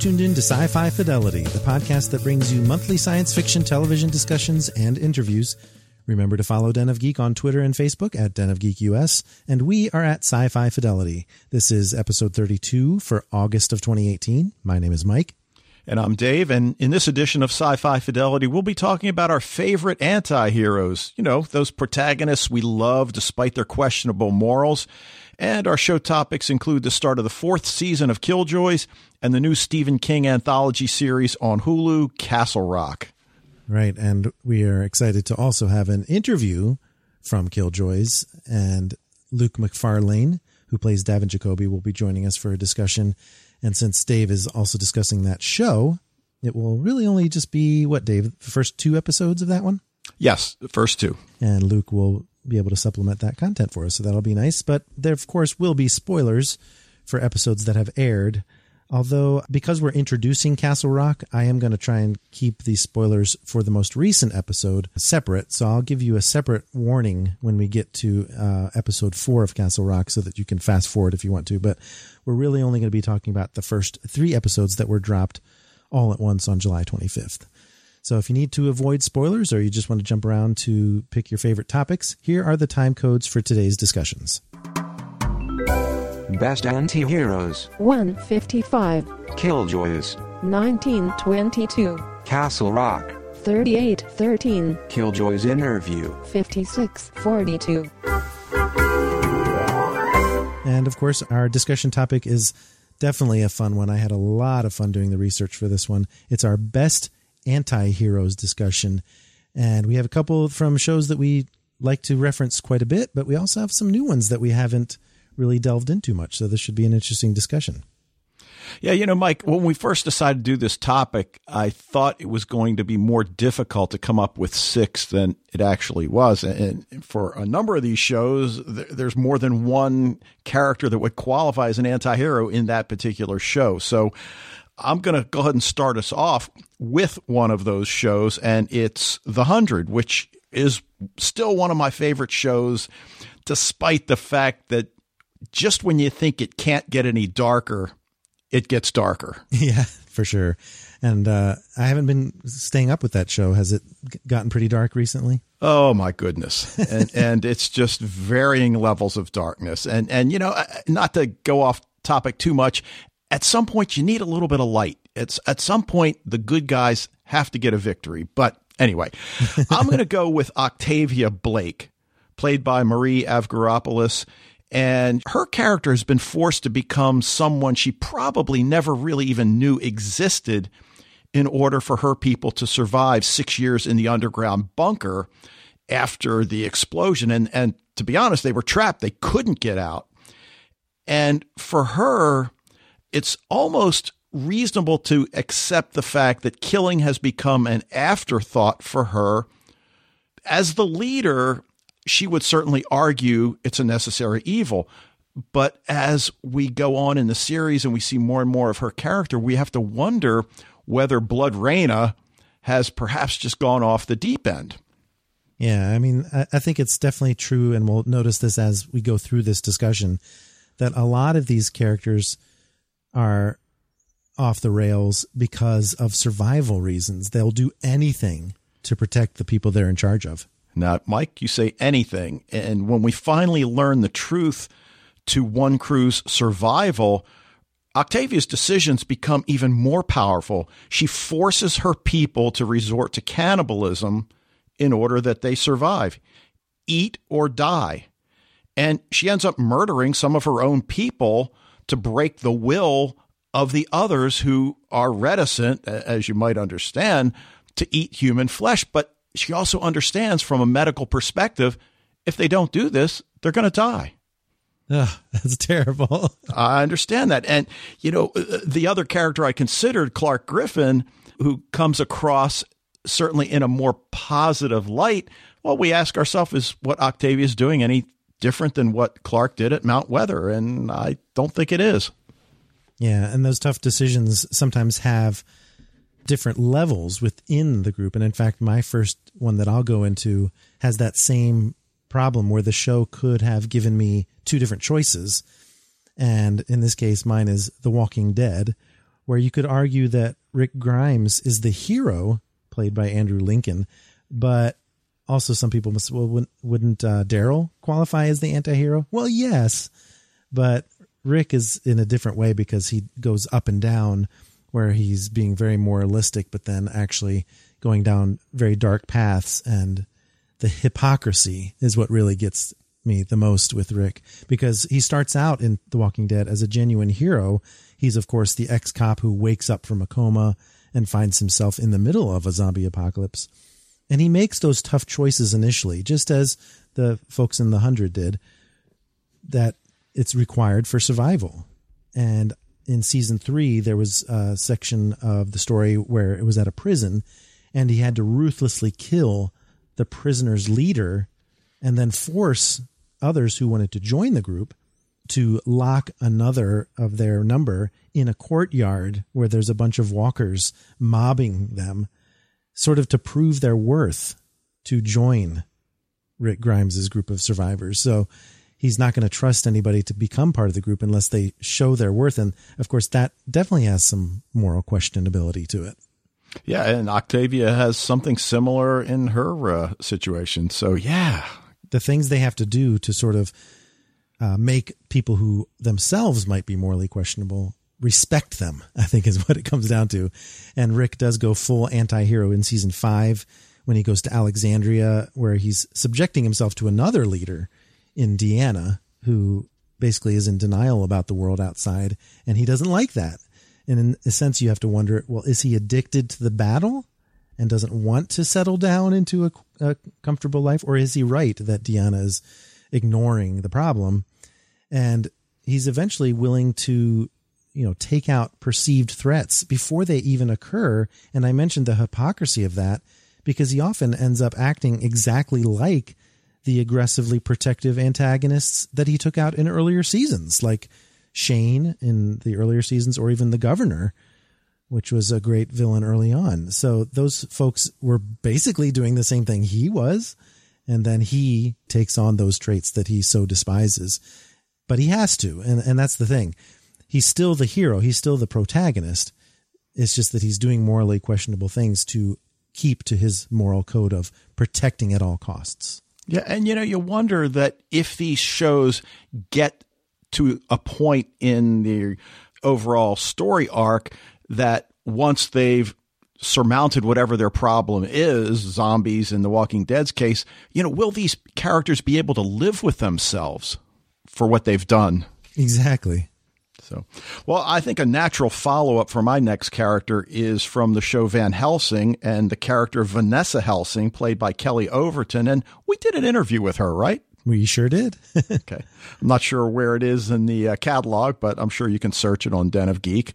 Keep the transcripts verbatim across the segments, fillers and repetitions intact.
Tuned in to Sci-Fi Fidelity, the podcast that brings you monthly science fiction television discussions and interviews. Remember to follow Den of Geek on Twitter and Facebook at Den of Geek U S, and we are at Sci-Fi Fidelity. This is episode thirty-two for August of twenty eighteen. My name is Mike. And I'm Dave, and in this edition of Sci-Fi Fidelity, we'll be talking about our favorite anti-heroes, you know, those protagonists we love despite their questionable morals. And our show topics include the start of the fourth season of Killjoys and the new Stephen King anthology series on Hulu, Castle Rock. Right. And we are excited to also have an interview from Killjoys, and Luke Macfarlane, who plays D'avin Jaqobis, will be joining us for a discussion. And since Dave is also discussing that show, it will really only just be what, Dave, the first two episodes of that one? Yes, the first two. And Luke will be able to supplement that content for us. So that'll be nice. But there, of course, will be spoilers for episodes that have aired. Although, because we're introducing Castle Rock, I am going to try and keep the spoilers for the most recent episode separate. So I'll give you a separate warning when we get to uh, episode four of Castle Rock so that you can fast forward if you want to. But we're really only going to be talking about the first three episodes that were dropped all at once on July twenty-fifth. So if you need to avoid spoilers or you just want to jump around to pick your favorite topics, here are the time codes for today's discussions. Best Anti-Heroes one fifty-five. Killjoys nineteen twenty-two. Castle Rock thirty-eight thirteen. Killjoys Interview fifty-six forty-two. And of course, our discussion topic is definitely a fun one. I had a lot of fun doing the research for this one. It's our best anti-heroes discussion, and we have a couple from shows that we like to reference quite a bit, but we also have some new ones that we haven't really delved into much, so this should be an interesting discussion. Yeah, you know, Mike, when we first decided to do this topic, I thought it was going to be more difficult to come up with six than it actually was. And for a number of these shows, there's more than one character that would qualify as an anti-hero in that particular show. So I'm going to go ahead and start us off with one of those shows, and it's The one hundred, which is still one of my favorite shows, despite the fact that just when you think it can't get any darker, it gets darker. Yeah, for sure. And uh, I haven't been staying up with that show. Has it gotten pretty dark recently? Oh, my goodness. And and it's just varying levels of darkness. And, and you know, not to go off topic too much, at some point, you need a little bit of light. It's at some point, the good guys have to get a victory. But anyway, I'm going to go with Octavia Blake, played by Marie Avgeropoulos. And her character has been forced to become someone she probably never really even knew existed in order for her people to survive six years in the underground bunker after the explosion. And, and to be honest, they were trapped. They couldn't get out. And for her, it's almost reasonable to accept the fact that killing has become an afterthought for her. As the leader, she would certainly argue it's a necessary evil. But as we go on in the series and we see more and more of her character, we have to wonder whether Blood Raina has perhaps just gone off the deep end. Yeah, I mean, I think it's definitely true. And we'll notice this as we go through this discussion, that a lot of these characters are off the rails because of survival reasons. They'll do anything to protect the people they're in charge of. Now, Mike, you say anything. And when we finally learn the truth to one crew's survival, Octavia's decisions become even more powerful. She forces her people to resort to cannibalism in order that they survive. Eat or die. And she ends up murdering some of her own people to break the will of the others who are reticent, as you might understand, to eat human flesh. But she also understands from a medical perspective, if they don't do this, they're going to die. Oh, that's terrible. I understand that. And, you know, the other character I considered, Clark Griffin, who comes across certainly in a more positive light. Well, we ask ourselves, is what Octavia is doing any different than what Clark did at Mount Weather? And I don't think it is. Yeah. And those tough decisions sometimes have different levels within the group. And in fact, my first one that I'll go into has that same problem where the show could have given me two different choices. And in this case, mine is The Walking Dead, where you could argue that Rick Grimes is the hero played by Andrew Lincoln, but also some people must, well, wouldn't, wouldn't uh, Daryl qualify as the anti-hero? Well, yes, but Rick is in a different way because he goes up and down where he's being very moralistic, but then actually going down very dark paths. And the hypocrisy is what really gets me the most with Rick, because he starts out in The Walking Dead as a genuine hero. He's, of course, the ex-cop who wakes up from a coma and finds himself in the middle of a zombie apocalypse. And he makes those tough choices initially, just as the folks in The one hundred did, that it's required for survival. And in season three, there was a section of the story where it was at a prison and he had to ruthlessly kill the prisoner's leader and then force others who wanted to join the group to lock another of their number in a courtyard where there's a bunch of walkers mobbing them, sort of to prove their worth to join Rick Grimes's group of survivors. So he's not going to trust anybody to become part of the group unless they show their worth. And of course, that definitely has some moral questionability to it. Yeah. And Octavia has something similar in her uh, situation. So, yeah, the things they have to do to sort of uh, make people who themselves might be morally questionable respect them, I think is what it comes down to. And Rick does go full anti-hero in season five when he goes to Alexandria, where he's subjecting himself to another leader in Deanna, who basically is in denial about the world outside. And he doesn't like that. And in a sense, you have to wonder, well, is he addicted to the battle and doesn't want to settle down into a, a comfortable life? Or is he right that Deanna is ignoring the problem? And he's eventually willing to, you know, take out perceived threats before they even occur. And I mentioned the hypocrisy of that because he often ends up acting exactly like the aggressively protective antagonists that he took out in earlier seasons, like Shane in the earlier seasons, or even the governor, which was a great villain early on. So those folks were basically doing the same thing he was. And then he takes on those traits that he so despises, but he has to. And, and that's the thing. He's still the hero. He's still the protagonist. It's just that he's doing morally questionable things to keep to his moral code of protecting at all costs. Yeah. And, you know, you wonder that if these shows get to a point in the overall story arc that once they've surmounted whatever their problem is, zombies in The Walking Dead's case, you know, will these characters be able to live with themselves for what they've done? Exactly. So, well, I think a natural follow-up for my next character is from the show Van Helsing and the character Vanessa Helsing, played by Kelly Overton. And we did an interview with her, right? We sure did. Okay. I'm not sure where it is in the uh, catalog, but I'm sure you can search it on Den of Geek.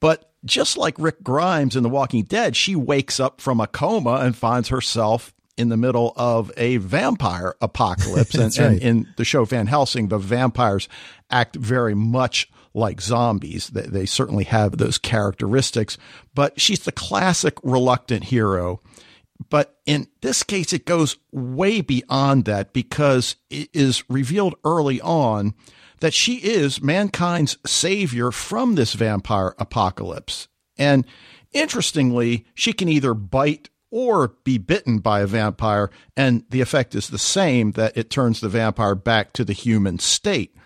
But just like Rick Grimes in The Walking Dead, she wakes up from a coma and finds herself in the middle of a vampire apocalypse. And, right. And in the show Van Helsing, the vampires act very much like zombies. They, they certainly have those characteristics, but she's the classic reluctant hero. But in this case, it goes way beyond that because it is revealed early on that she is mankind's savior from this vampire apocalypse. And interestingly, she can either bite or be bitten by a vampire, and the effect is the same, that it turns the vampire back to the human state.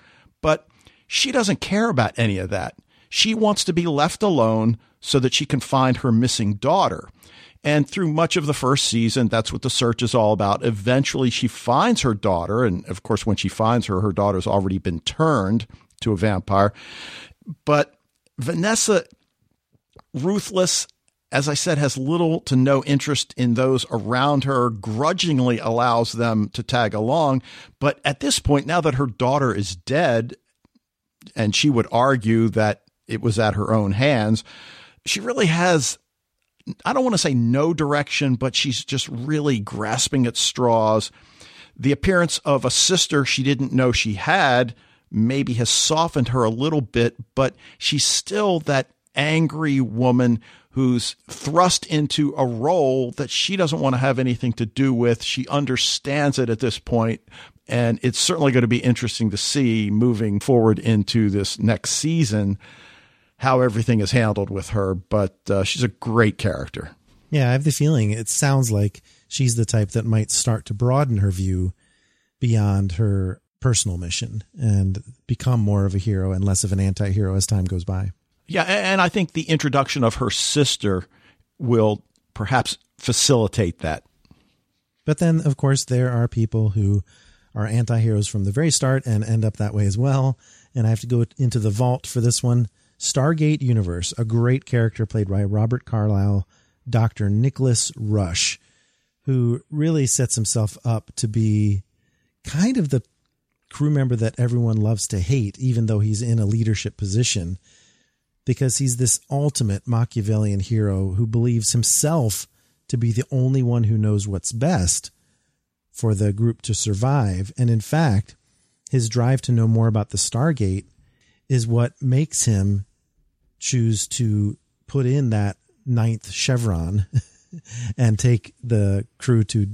But she doesn't care about any of that. She wants to be left alone so that she can find her missing daughter. And through much of the first season, that's what the search is all about. Eventually, she finds her daughter. And of course, when she finds her, her daughter's already been turned to a vampire. But Vanessa, ruthless, as I said, has little to no interest in those around her, grudgingly allows them to tag along. But at this point, now that her daughter is dead, and she would argue that it was at her own hands, she really has, I don't want to say no direction, but she's just really grasping at straws. The appearance of a sister she didn't know she had maybe has softened her a little bit, but she's still that angry woman who's thrust into a role that she doesn't want to have anything to do with. She understands it at this point, and it's certainly going to be interesting to see moving forward into this next season how everything is handled with her. But uh, she's a great character. Yeah, I have the feeling it sounds like she's the type that might start to broaden her view beyond her personal mission and become more of a hero and less of an anti-hero as time goes by. Yeah, and I think the introduction of her sister will perhaps facilitate that. But then, of course, there are people who are anti-heroes from the very start and end up that way as well. And I have to go into the vault for this one. Stargate Universe, a great character played by Robert Carlyle, Doctor Nicholas Rush, who really sets himself up to be kind of the crew member that everyone loves to hate, even though he's in a leadership position, because he's this ultimate Machiavellian hero who believes himself to be the only one who knows what's best for the group to survive. And in fact, his drive to know more about the Stargate is what makes him choose to put in that ninth chevron and take the crew to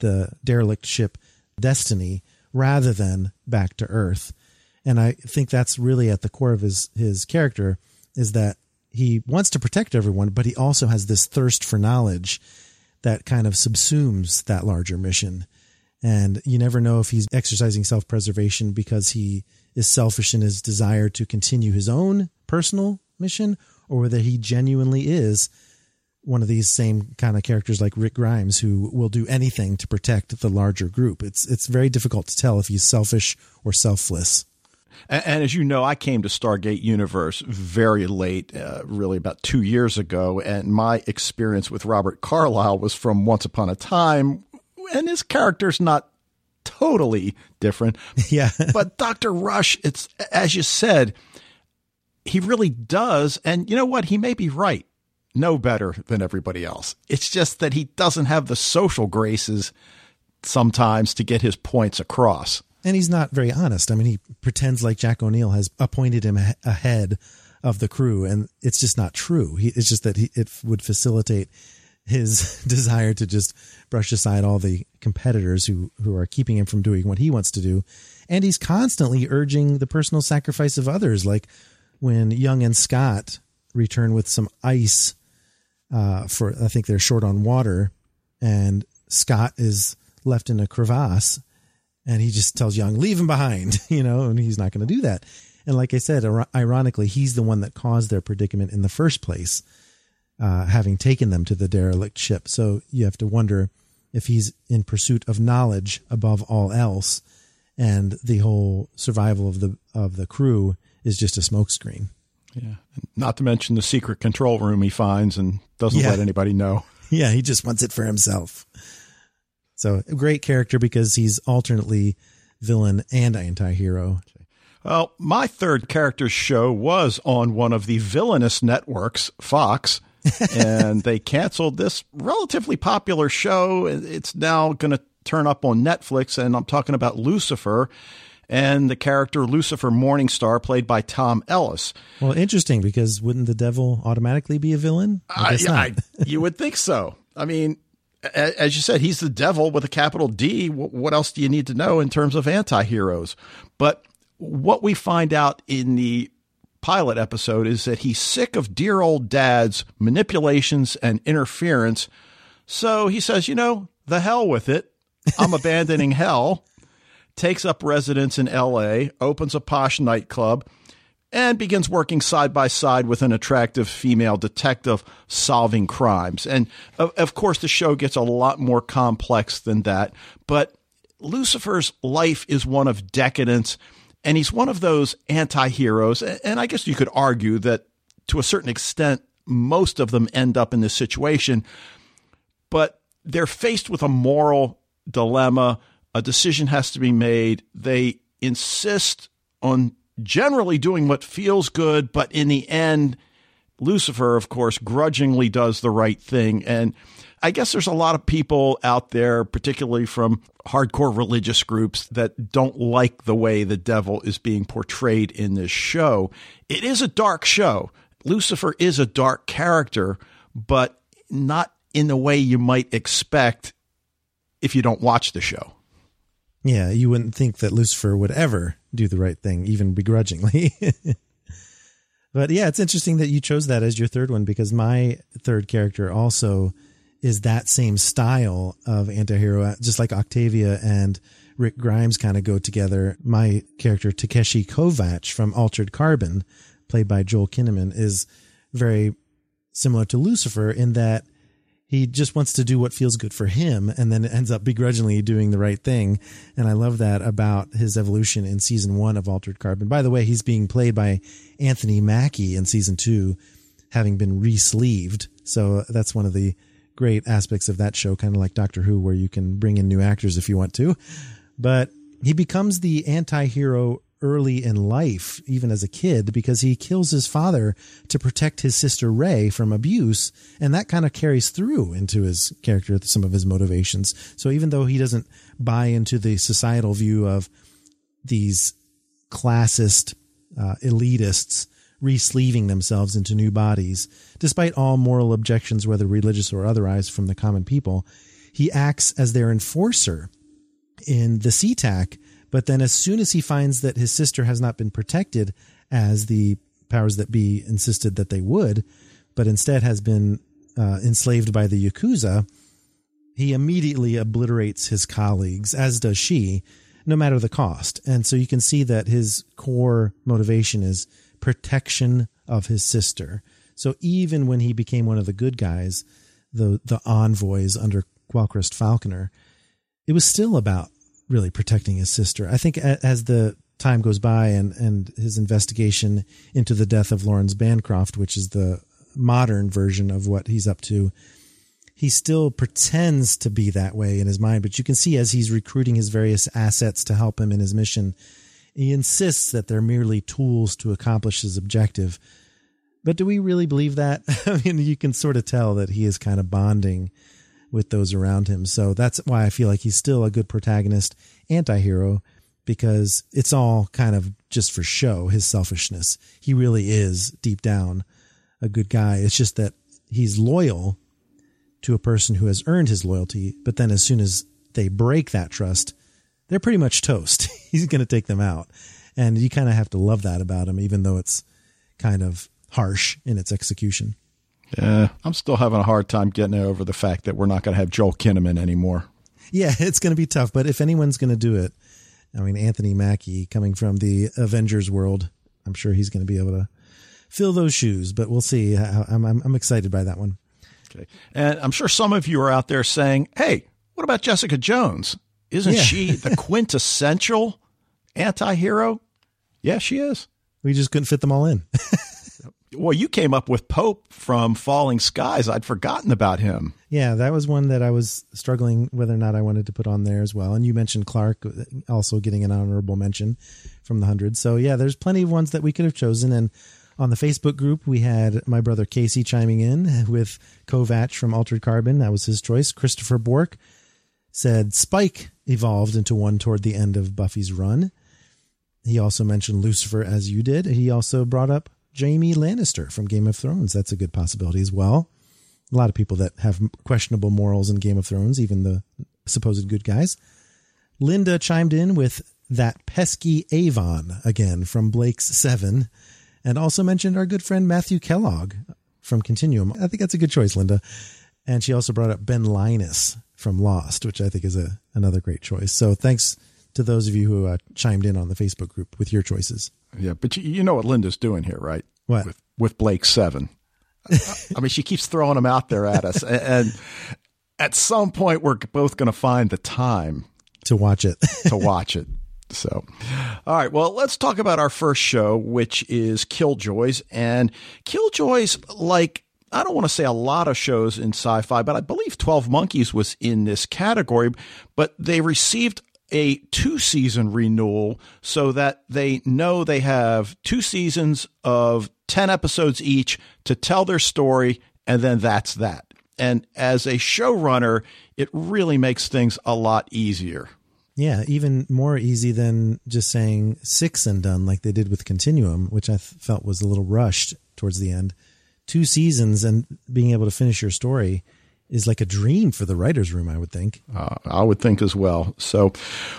the derelict ship Destiny rather than back to Earth. And I think that's really at the core of his, his character, is that he wants to protect everyone, but he also has this thirst for knowledge that kind of subsumes that larger mission. And you never know if he's exercising self-preservation because he is selfish in his desire to continue his own personal mission, or whether he genuinely is one of these same kind of characters like Rick Grimes, who will do anything to protect the larger group. It's, it's very difficult to tell if he's selfish or selfless. And as you know, I came to Stargate Universe very late, uh, really about two years ago. And my experience with Robert Carlyle was from Once Upon a Time. And his character's not totally different. Yeah. But Doctor Rush, it's, as you said, he really does. And you know what? He may be right. No better than everybody else. It's just that he doesn't have the social graces sometimes to get his points across. And he's not very honest. I mean, he pretends like Jack O'Neill has appointed him ahead of the crew, and it's just not true. He, it's just that he, it would facilitate his desire to just brush aside all the competitors who, who are keeping him from doing what he wants to do. And he's constantly urging the personal sacrifice of others, like when Young and Scott return with some ice uh, for, I think they're short on water, and Scott is left in a crevasse. And he just tells Young, leave him behind, you know, and he's not going to do that. And like I said, ironically, he's the one that caused their predicament in the first place, uh, having taken them to the derelict ship. So you have to wonder if he's in pursuit of knowledge above all else, and the whole survival of the of the crew is just a smokescreen. Yeah, not to mention the secret control room he finds and doesn't yeah. let anybody know. Yeah, he just wants it for himself. So a great character because he's alternately villain and anti-hero. Well, my third character show was on one of the villainous networks, Fox, and they canceled this relatively popular show. It's now going to turn up on Netflix, and I'm talking about Lucifer and the character Lucifer Morningstar, played by Tom Ellis. Well, interesting, because wouldn't the devil automatically be a villain? I guess uh, not. I, you would think so. I mean, as you said, he's the devil with a capital D. What else do you need to know in terms of anti-heroes? But what we find out in the pilot episode is that he's sick of dear old dad's manipulations and interference. So he says, you know, the hell with it. I'm abandoning hell. Takes up residence in L A, opens a posh nightclub, and begins working side by side with an attractive female detective solving crimes. And, of, of course, the show gets a lot more complex than that. But Lucifer's life is one of decadence, and he's one of those anti-heroes. And I guess you could argue that to a certain extent, most of them end up in this situation, but they're faced with a moral dilemma. A decision has to be made. They insist on generally doing what feels good, but in the end, Lucifer, of course, grudgingly does the right thing. And I guess there's a lot of people out there, particularly from hardcore religious groups, that don't like the way the devil is being portrayed in this show. It is a dark show. Lucifer is a dark character, but not in the way you might expect if you don't watch the show. Yeah, you wouldn't think that Lucifer would ever do the right thing, even begrudgingly. But yeah, it's interesting that you chose that as your third one, because my third character also is that same style of antihero. Just like Octavia and Rick Grimes kind of go together, my character, Takeshi Kovacs from Altered Carbon, played by Joel Kinnaman, is very similar to Lucifer in that he just wants to do what feels good for him, and then ends up begrudgingly doing the right thing. And I love that about his evolution in season one of Altered Carbon. By the way, he's being played by Anthony Mackie in season two, having been re-sleeved. So that's one of the great aspects of that show, kind of like Doctor Who, where you can bring in new actors if you want to. But he becomes the anti-hero early in life, even as a kid, because he kills his father to protect his sister Ray from abuse. And that kind of carries through into his character, some of his motivations. So even though he doesn't buy into the societal view of these classist uh, elitists re-sleeving themselves into new bodies, despite all moral objections, whether religious or otherwise, from the common people, he acts as their enforcer in the SeaTac. But then as soon as he finds that his sister has not been protected, as the powers that be insisted that they would, but instead has been uh, enslaved by the Yakuza, he immediately obliterates his colleagues, as does she, no matter the cost. And so you can see that his core motivation is protection of his sister. So even when he became one of the good guys, the, the envoys under Qualchrist Falconer, it was still about really protecting his sister. I think as the time goes by and, and his investigation into the death of Lawrence Bancroft, which is the modern version of what he's up to, he still pretends to be that way in his mind. But you can see as he's recruiting his various assets to help him in his mission, he insists that they're merely tools to accomplish his objective. But do we really believe that? I mean, you can sort of tell that he is kind of bonding with those around him. So that's why I feel like he's still a good protagonist, anti-hero, because it's all kind of just for show, his selfishness. He really is deep down a good guy. It's just that he's loyal to a person who has earned his loyalty. But then as soon as they break that trust, they're pretty much toast. He's going to take them out. And you kind of have to love that about him, even though it's kind of harsh in its execution. Yeah, I'm still having a hard time getting over the fact that we're not going to have Joel Kinnaman anymore. Yeah, it's going to be tough, but if anyone's going to do it, I mean, Anthony Mackie, coming from the Avengers world, I'm sure he's going to be able to fill those shoes, but we'll see. I'm, I'm, I'm excited by that one. Okay, and I'm sure some of you are out there saying, hey, what about Jessica Jones? Isn't yeah. she the quintessential anti-hero? Yeah, she is. We just couldn't fit them all in. Well, you came up with Pope from Falling Skies. I'd forgotten about him. Yeah, that was one that I was struggling whether or not I wanted to put on there as well. And you mentioned Clark also getting an honorable mention from the one hundred. So, yeah, there's plenty of ones that we could have chosen. And on the Facebook group, we had my brother Casey chiming in with Kovacs from Altered Carbon. That was his choice. Christopher Bork said Spike evolved into one toward the end of Buffy's run. He also mentioned Lucifer, as you did. He also brought up Jaime Lannister from Game of Thrones. That's a good possibility as well. A lot of people that have questionable morals in Game of Thrones, even the supposed good guys. Linda chimed in with that pesky Avon again from Blake's Seven, and also mentioned our good friend Matthew Kellogg from Continuum. I think that's a good choice, Linda. And she also brought up Ben Linus from Lost, which I think is a, another great choice. So thanks to those of you who uh, chimed in on the Facebook group with your choices. Yeah, but you, you know what Linda's doing here, right? What? With, with Blake Seven. I mean, she keeps throwing them out there at us. And at some point, we're both going to find the time to watch it. to watch it. So, all right. Well, let's talk about our first show, which is Killjoys. And Killjoys, like, I don't want to say a lot of shows in sci-fi, but I believe twelve Monkeys was in this category, but they received a two-season renewal so that they know they have two seasons of ten episodes each to tell their story, and then that's that. And as a showrunner, it really makes things a lot easier. Yeah, even more easy than just saying six and done like they did with Continuum, which I th- felt was a little rushed towards the end. Two seasons and being able to finish your story is like a dream for the writer's room, I would think. Uh, I would think as well. So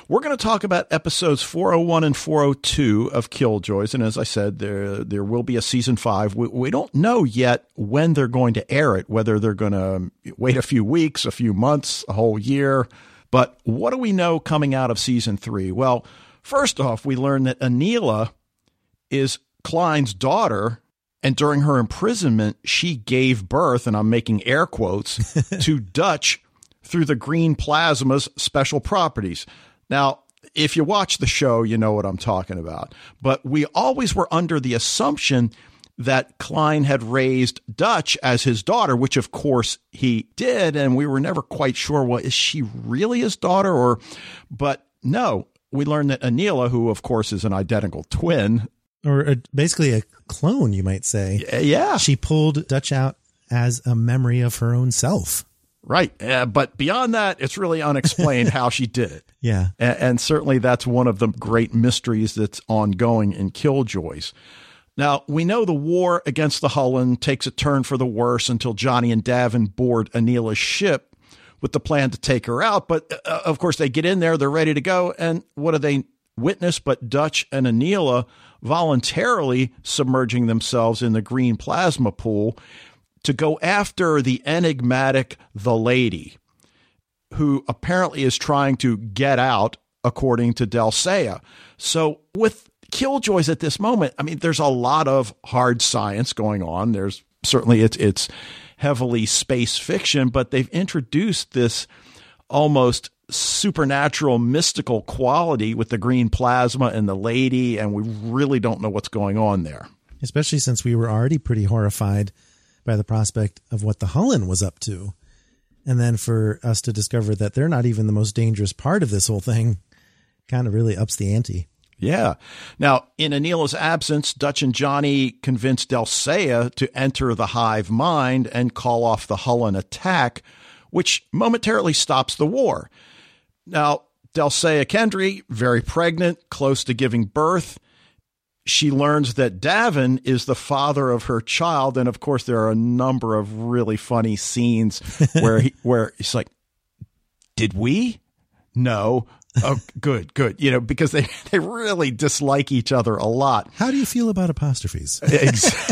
we're going to talk about episodes four oh one and four oh two of Killjoys. And as I said, there there will be a season five. We, we don't know yet when they're going to air it, whether they're going to wait a few weeks, a few months, a whole year. But what do we know coming out of season three? Well, first off, we learn that Aneela is Khlyen's daughter. And during her imprisonment, she gave birth, and I'm making air quotes, to Dutch through the Green Plasma's special properties. Now, if you watch the show, you know what I'm talking about. But we always were under the assumption that Khlyen had raised Dutch as his daughter, which, of course, he did. And we were never quite sure, well, is she really his daughter? Or, But no, we learned that Aneela, who, of course, is an identical twin, or a, basically a clone, you might say. Yeah. She pulled Dutch out as a memory of her own self. Right. Uh, but beyond that, it's really unexplained how she did it. Yeah. And, and certainly that's one of the great mysteries that's ongoing in Killjoys. Now, we know the war against the Hullen takes a turn for the worse until Johnny and D'avin board Aneela's ship with the plan to take her out. But uh, of course, they get in there, they're ready to go. And what do they witness but Dutch and Aneela voluntarily submerging themselves in the green plasma pool to go after the enigmatic the lady, who apparently is trying to get out, according to Delle Seyah. So with Killjoys at this moment, I mean, there's a lot of hard science going on. There's certainly it's it's heavily space fiction, but they've introduced this almost supernatural, mystical quality with the green plasma and the lady, and we really don't know what's going on there. Especially since we were already pretty horrified by the prospect of what the Hullen was up to. And then for us to discover that they're not even the most dangerous part of this whole thing kind of really ups the ante. Yeah. Now, in Aneela's absence, Dutch and Johnny convince Delle Seyah to enter the hive mind and call off the Hullen attack, which momentarily stops the war. Now, Delle Seyah Kendry, very pregnant, close to giving birth. She learns that D'avin is the father of her child. And of course, there are a number of really funny scenes where he, where he's like, did we? No. Oh, good, good. You know, because they, they really dislike each other a lot. How do you feel about apostrophes?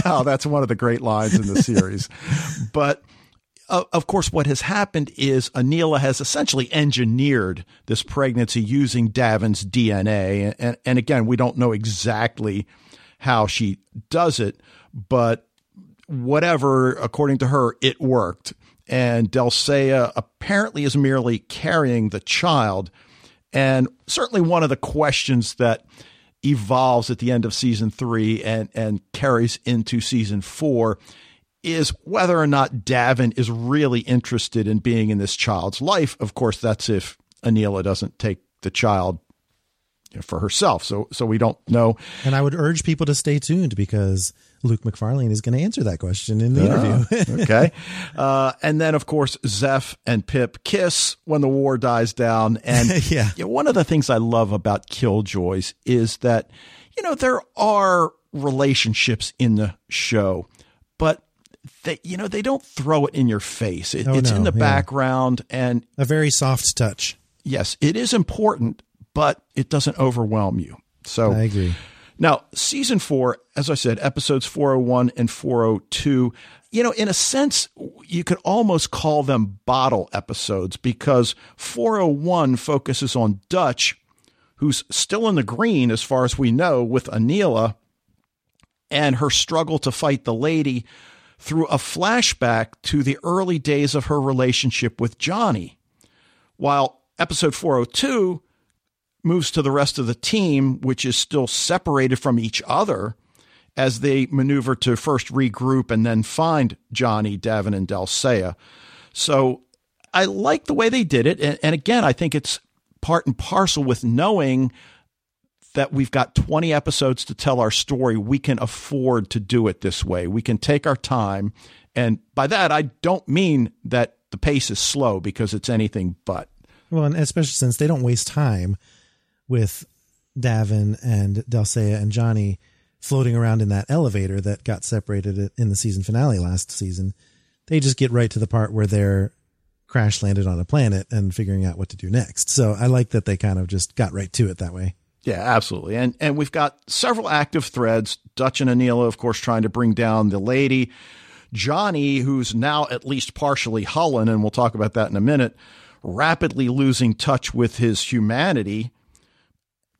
Oh, that's one of the great lines in the series. But of course, what has happened is Aneela has essentially engineered this pregnancy using Davin's D N A. And, and again, we don't know exactly how she does it, but whatever, according to her, it worked. And Delle Seyah apparently is merely carrying the child. And certainly one of the questions that evolves at the end of season three and, and carries into season four is whether or not D'avin is really interested in being in this child's life. Of course, that's if Aneela doesn't take the child for herself. So so we don't know. And I would urge people to stay tuned because Luke Macfarlane is going to answer that question in the uh, interview. Okay. Uh, and then, of course, Zeph and Pip kiss when the war dies down. And yeah. You know, one of the things I love about Killjoys is that, you know, there are relationships in the show, but They, you know, they don't throw it in your face. It, oh, it's no, in the yeah. background and a very soft touch. Yes, it is important, but it doesn't overwhelm you. So I agree. Now, season four, as I said, episodes four oh one and four oh two, you know, in a sense, you could almost call them bottle episodes because four oh one focuses on Dutch, who's still in the green, as far as we know, with Aneela and her struggle to fight the lady through a flashback to the early days of her relationship with Johnny, while episode four oh two moves to the rest of the team, which is still separated from each other as they maneuver to first regroup and then find Johnny, D'avin, and Delle Seyah. So I like the way they did it. And, and again, I think it's part and parcel with knowing that we've got twenty episodes to tell our story. We can afford to do it this way. We can take our time. And by that, I don't mean that the pace is slow, because it's anything but. Well, and especially since they don't waste time with D'avin and Delle Seyah and Johnny floating around in that elevator that got separated in the season finale last season. They just get right to the part where they're crash landed on a planet and figuring out what to do next. So I like that they kind of just got right to it that way. Yeah, absolutely. And and we've got several active threads. Dutch and Aneela, of course, trying to bring down the lady. Johnny, who's now at least partially Khlyen, and we'll talk about that in a minute, rapidly losing touch with his humanity.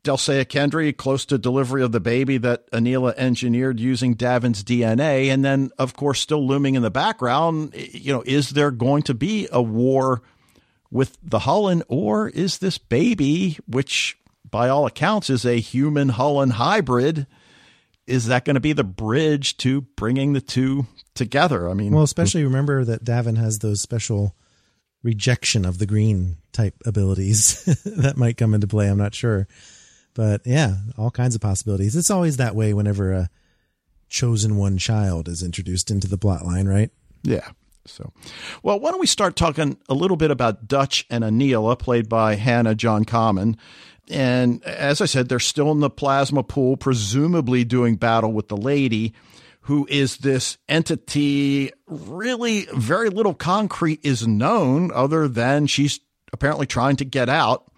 Delle Seyah Kendry, close to delivery of the baby that Aneela engineered using Davin's D N A. And then, of course, still looming in the background, you know, is there going to be a war with the Khlyen, or is this baby, which by all accounts is a human Khlyen hybrid, is that going to be the bridge to bringing the two together? I mean, well, especially remember that D'avin has those special rejection of the green type abilities that might come into play. I'm not sure, but yeah, all kinds of possibilities. It's always that way whenever a chosen one child is introduced into the plot line, right? Yeah. So, well, why don't we start talking a little bit about Dutch and Aneela, played by Hannah John Common. And as I said, they're still in the plasma pool, presumably doing battle with the lady, who is this entity. Really very little concrete is known other than she's apparently trying to get out.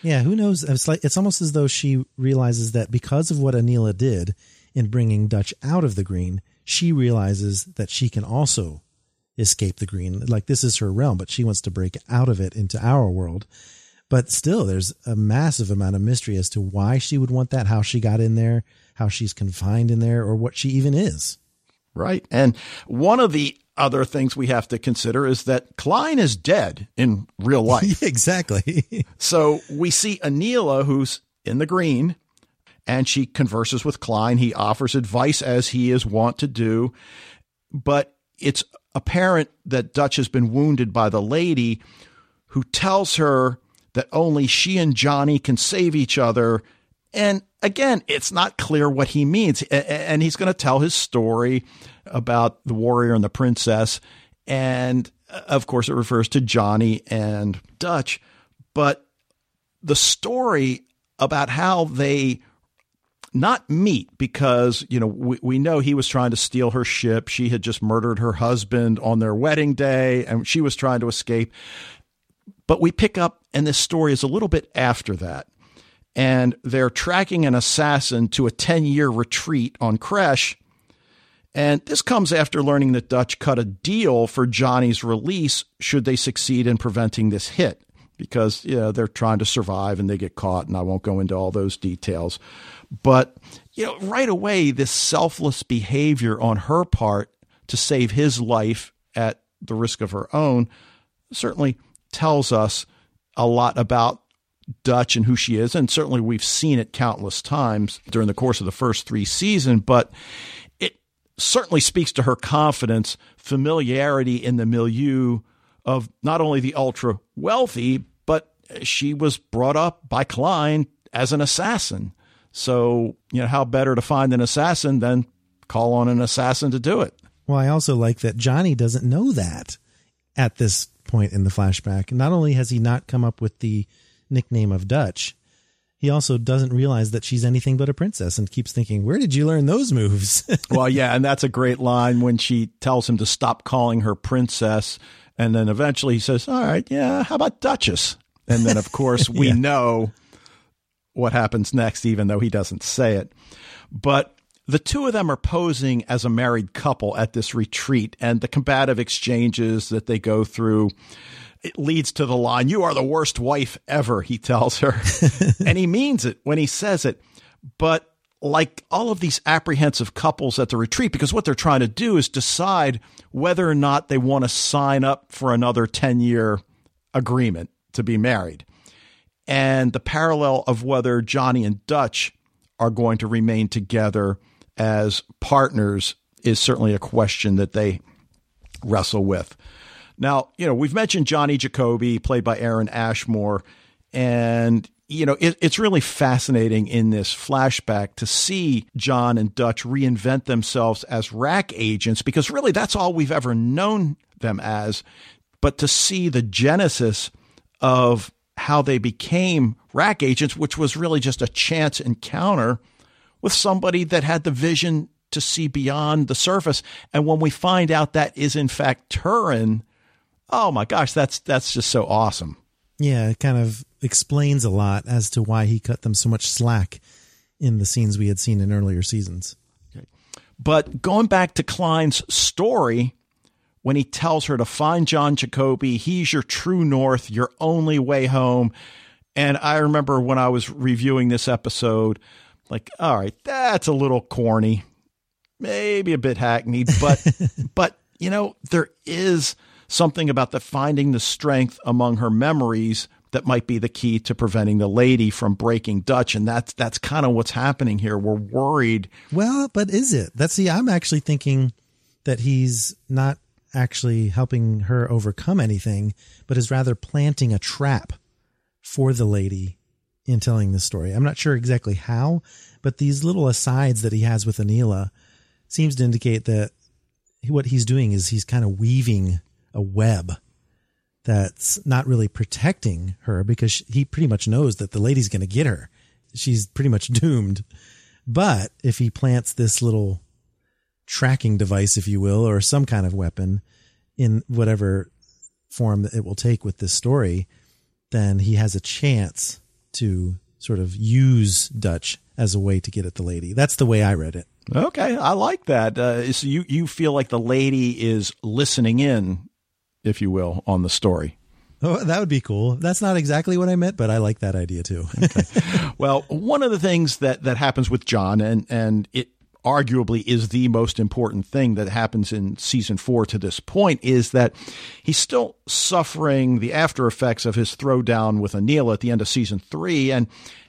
Yeah, who knows? It's like, it's almost as though she realizes that because of what Aneela did in bringing Dutch out of the green, she realizes that she can also escape the green. Like, this is her realm, but she wants to break out of it into our world. But still, there's a massive amount of mystery as to why she would want that, how she got in there, how she's confined in there, or what she even is. Right. And one of the other things we have to consider is that Khlyen is dead in real life. Exactly. So we see Aneela, who's in the green, and she converses with Khlyen. He offers advice, as he is wont to do. But it's apparent that Dutch has been wounded by the lady, who tells her that only she and Johnny can save each other. And again, it's not clear what he means. And he's going to tell his story about the warrior and the princess. And of course, it refers to Johnny and Dutch. But the story about how they not meet, because, you know, we, we know he was trying to steal her ship. She had just murdered her husband on their wedding day, and she was trying to escape. But we pick up, and this story is a little bit after that, and they're tracking an assassin to a ten-year retreat on Kresh. And this comes after learning that Dutch cut a deal for Johnny's release should they succeed in preventing this hit, because, you know, they're trying to survive and they get caught, and I won't go into all those details. But, you know, right away, this selfless behavior on her part to save his life at the risk of her own certainly tells us a lot about Dutch and who she is. And certainly we've seen it countless times during the course of the first three seasons, but it certainly speaks to her confidence, familiarity in the milieu of not only the ultra wealthy, but she was brought up by Khlyen as an assassin. So, you know, how better to find an assassin than call on an assassin to do it. Well, I also like that Johnny doesn't know that at this point in the flashback. Not only has he not come up with the nickname of Dutch, he also doesn't realize that she's anything but a princess and keeps thinking, where did you learn those moves? Well, yeah. And that's a great line when she tells him to stop calling her princess. And then eventually he says, all right, yeah, how about Duchess? And then, of course, we yeah. know what happens next, even though he doesn't say it. But the two of them are posing as a married couple at this retreat, and the combative exchanges that they go through, it leads to the line, "You are the worst wife ever," he tells her. And he means it when he says it. But like all of these apprehensive couples at the retreat, because what they're trying to do is decide whether or not they want to sign up for another ten-year agreement to be married. and the parallel of whether Johnny and Dutch are going to remain together as partners is certainly a question that they wrestle with. Now, you know, we've mentioned Johnny Jaqobis, played by Aaron Ashmore, and, you know, it, it's really fascinating in this flashback to see John and Dutch reinvent themselves as R A C agents, because really that's all we've ever known them as, but to see the genesis of how they became R A C agents, which was really just a chance encounter with somebody that had the vision to see beyond the surface. And when we find out that is in fact Turin, oh my gosh, that's, that's just so awesome. Yeah. It kind of explains a lot as to why he cut them so much slack in the scenes we had seen in earlier seasons. Okay. But going back to Khlyen's story, when he tells her to find John Jaqobis, he's your true north, your only way home. And I remember when I was reviewing this episode, like, all right, that's a little corny, maybe a bit hackneyed, but, but, you know, there is something about the finding the strength among her memories that might be the key to preventing the lady from breaking Dutch. And that's, that's kind of what's happening here. We're worried. Well, but is it? That's the, I'm actually thinking that he's not actually helping her overcome anything, but is rather planting a trap for the lady in telling this story. I'm not sure exactly how, but these little asides that he has with Aneela seems to indicate that what he's doing is he's kind of weaving a web that's not really protecting her, because she, he pretty much knows that the lady's going to get her. She's pretty much doomed. But if he plants this little tracking device, if you will, or some kind of weapon in whatever form that it will take with this story, then he has a chance to sort of use Dutch as a way to get at the lady. That's the way I read it. Okay. I like that. Uh, so you, you feel like the lady is listening in, if you will, on the story. Oh, that would be cool. That's not exactly what I meant, but I like that idea too. Okay. Well, one of the things that, that happens with John, and, and it arguably is the most important thing that happens in season four to this point, is that he's still suffering the after effects of his throwdown with Aneela at the end of season three. And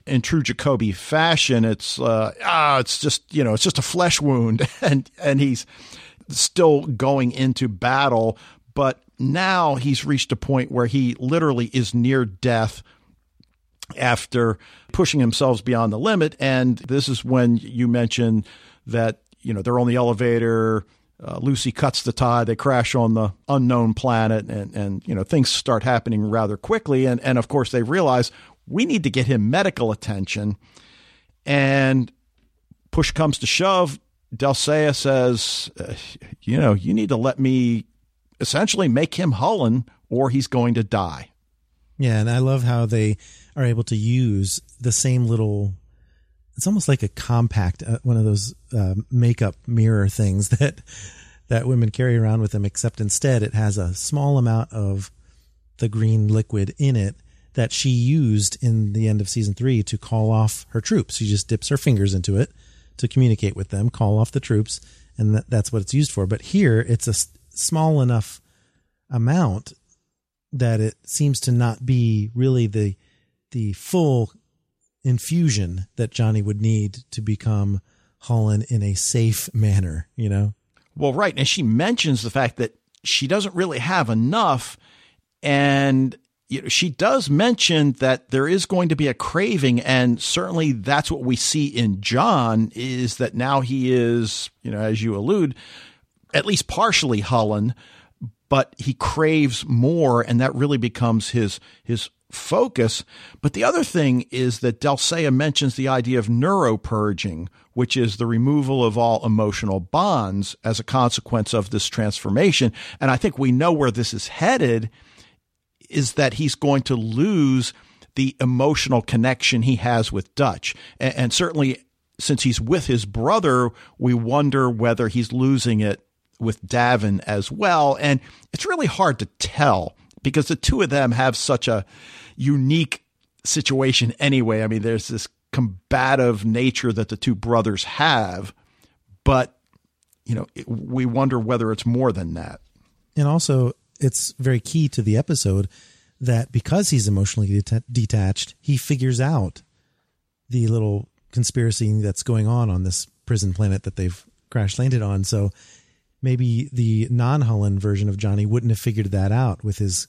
in true Jaqobis fashion, it's, uh, ah, it's just, you know, it's just a flesh wound, and, and he's still going into battle, but now he's reached a point where he literally is near death after pushing himself beyond the limit. And this is when you mention that, you know, they're on the elevator, uh, Lucy cuts the tie, they crash on the unknown planet, and, and, you know, things start happening rather quickly. And, and of course they realize we need to get him medical attention, and push comes to shove. Delle Seyah says, uh, you know, you need to let me essentially make him Khlyen, or he's going to die. Yeah. And I love how they are able to use the same little, it's almost like a compact, uh, one of those uh, makeup mirror things that that women carry around with them, except instead it has a small amount of the green liquid in it that she used in the end of season three to call off her troops. She just dips her fingers into it to communicate with them, call off the troops, and that, that's what it's used for. But here it's a s- small enough amount that it seems to not be really the the full infusion that Johnny would need to become Khlyen in a safe manner, you know? Well, right. And she mentions the fact that she doesn't really have enough. And, you know, she does mention that there is going to be a craving. And certainly that's what we see in John, is that now he is, you know, as you allude, at least partially Khlyen, but he craves more. And that really becomes his, his, focus. But the other thing is that Delle Seyah mentions the idea of neuropurging, which is the removal of all emotional bonds as a consequence of this transformation. And I think we know where this is headed, is that he's going to lose the emotional connection he has with Dutch. And, and certainly since he's with his brother, we wonder whether he's losing it with D'avin as well. And it's really hard to tell, because the two of them have such a unique situation anyway. I mean, there's this combative nature that the two brothers have, but, you know, it, we wonder whether it's more than that. And also, it's very key to the episode that because he's emotionally det- detached, he figures out the little conspiracy that's going on on this prison planet that they've crash landed on. So maybe the non-Helen version of Johnny wouldn't have figured that out with his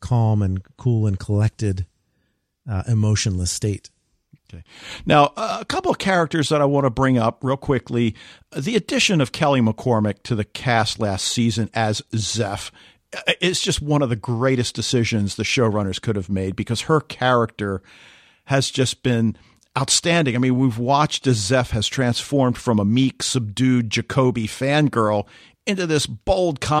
calm and cool and collected uh, emotionless state. Okay. Now, uh, a couple of characters that I want to bring up real quickly. The addition of Kelly McCormick to the cast last season as Zeph is just one of the greatest decisions the showrunners could have made, because her character has just been outstanding. I mean, we've watched as Zeph has transformed from a meek, subdued Jacoby fangirl into this bold con-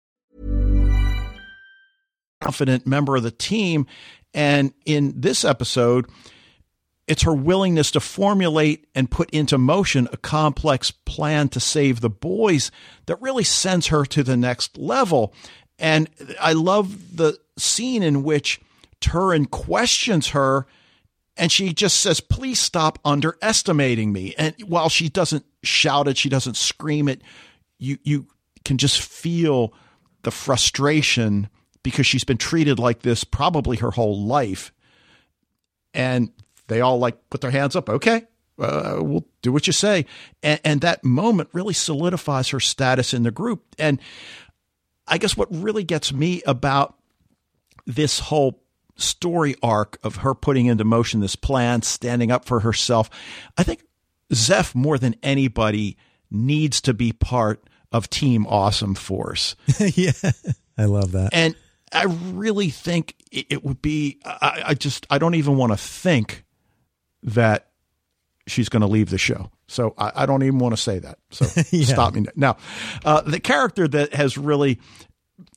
Confident member of the team. And in this episode, it's her willingness to formulate and put into motion a complex plan to save the boys that really sends her to the next level. And I love the scene in which Turin questions her and she just says, "Please stop underestimating me." And while she doesn't shout it, she doesn't scream it, you, you can just feel the frustration because she's been treated like this probably her whole life. And they all like put their hands up. Okay, uh, we'll do what you say. And, and that moment really solidifies her status in the group. And I guess what really gets me about this whole story arc of her putting into motion this plan, standing up for herself, I think Zeph more than anybody needs to be part of Team Awesome Force. Yeah, I love that. And I really think it, it would be, I, I just, I don't even want to think that she's going to leave the show. So I, I don't even want to say that. So yeah. Stop me. Now, uh, the character that has really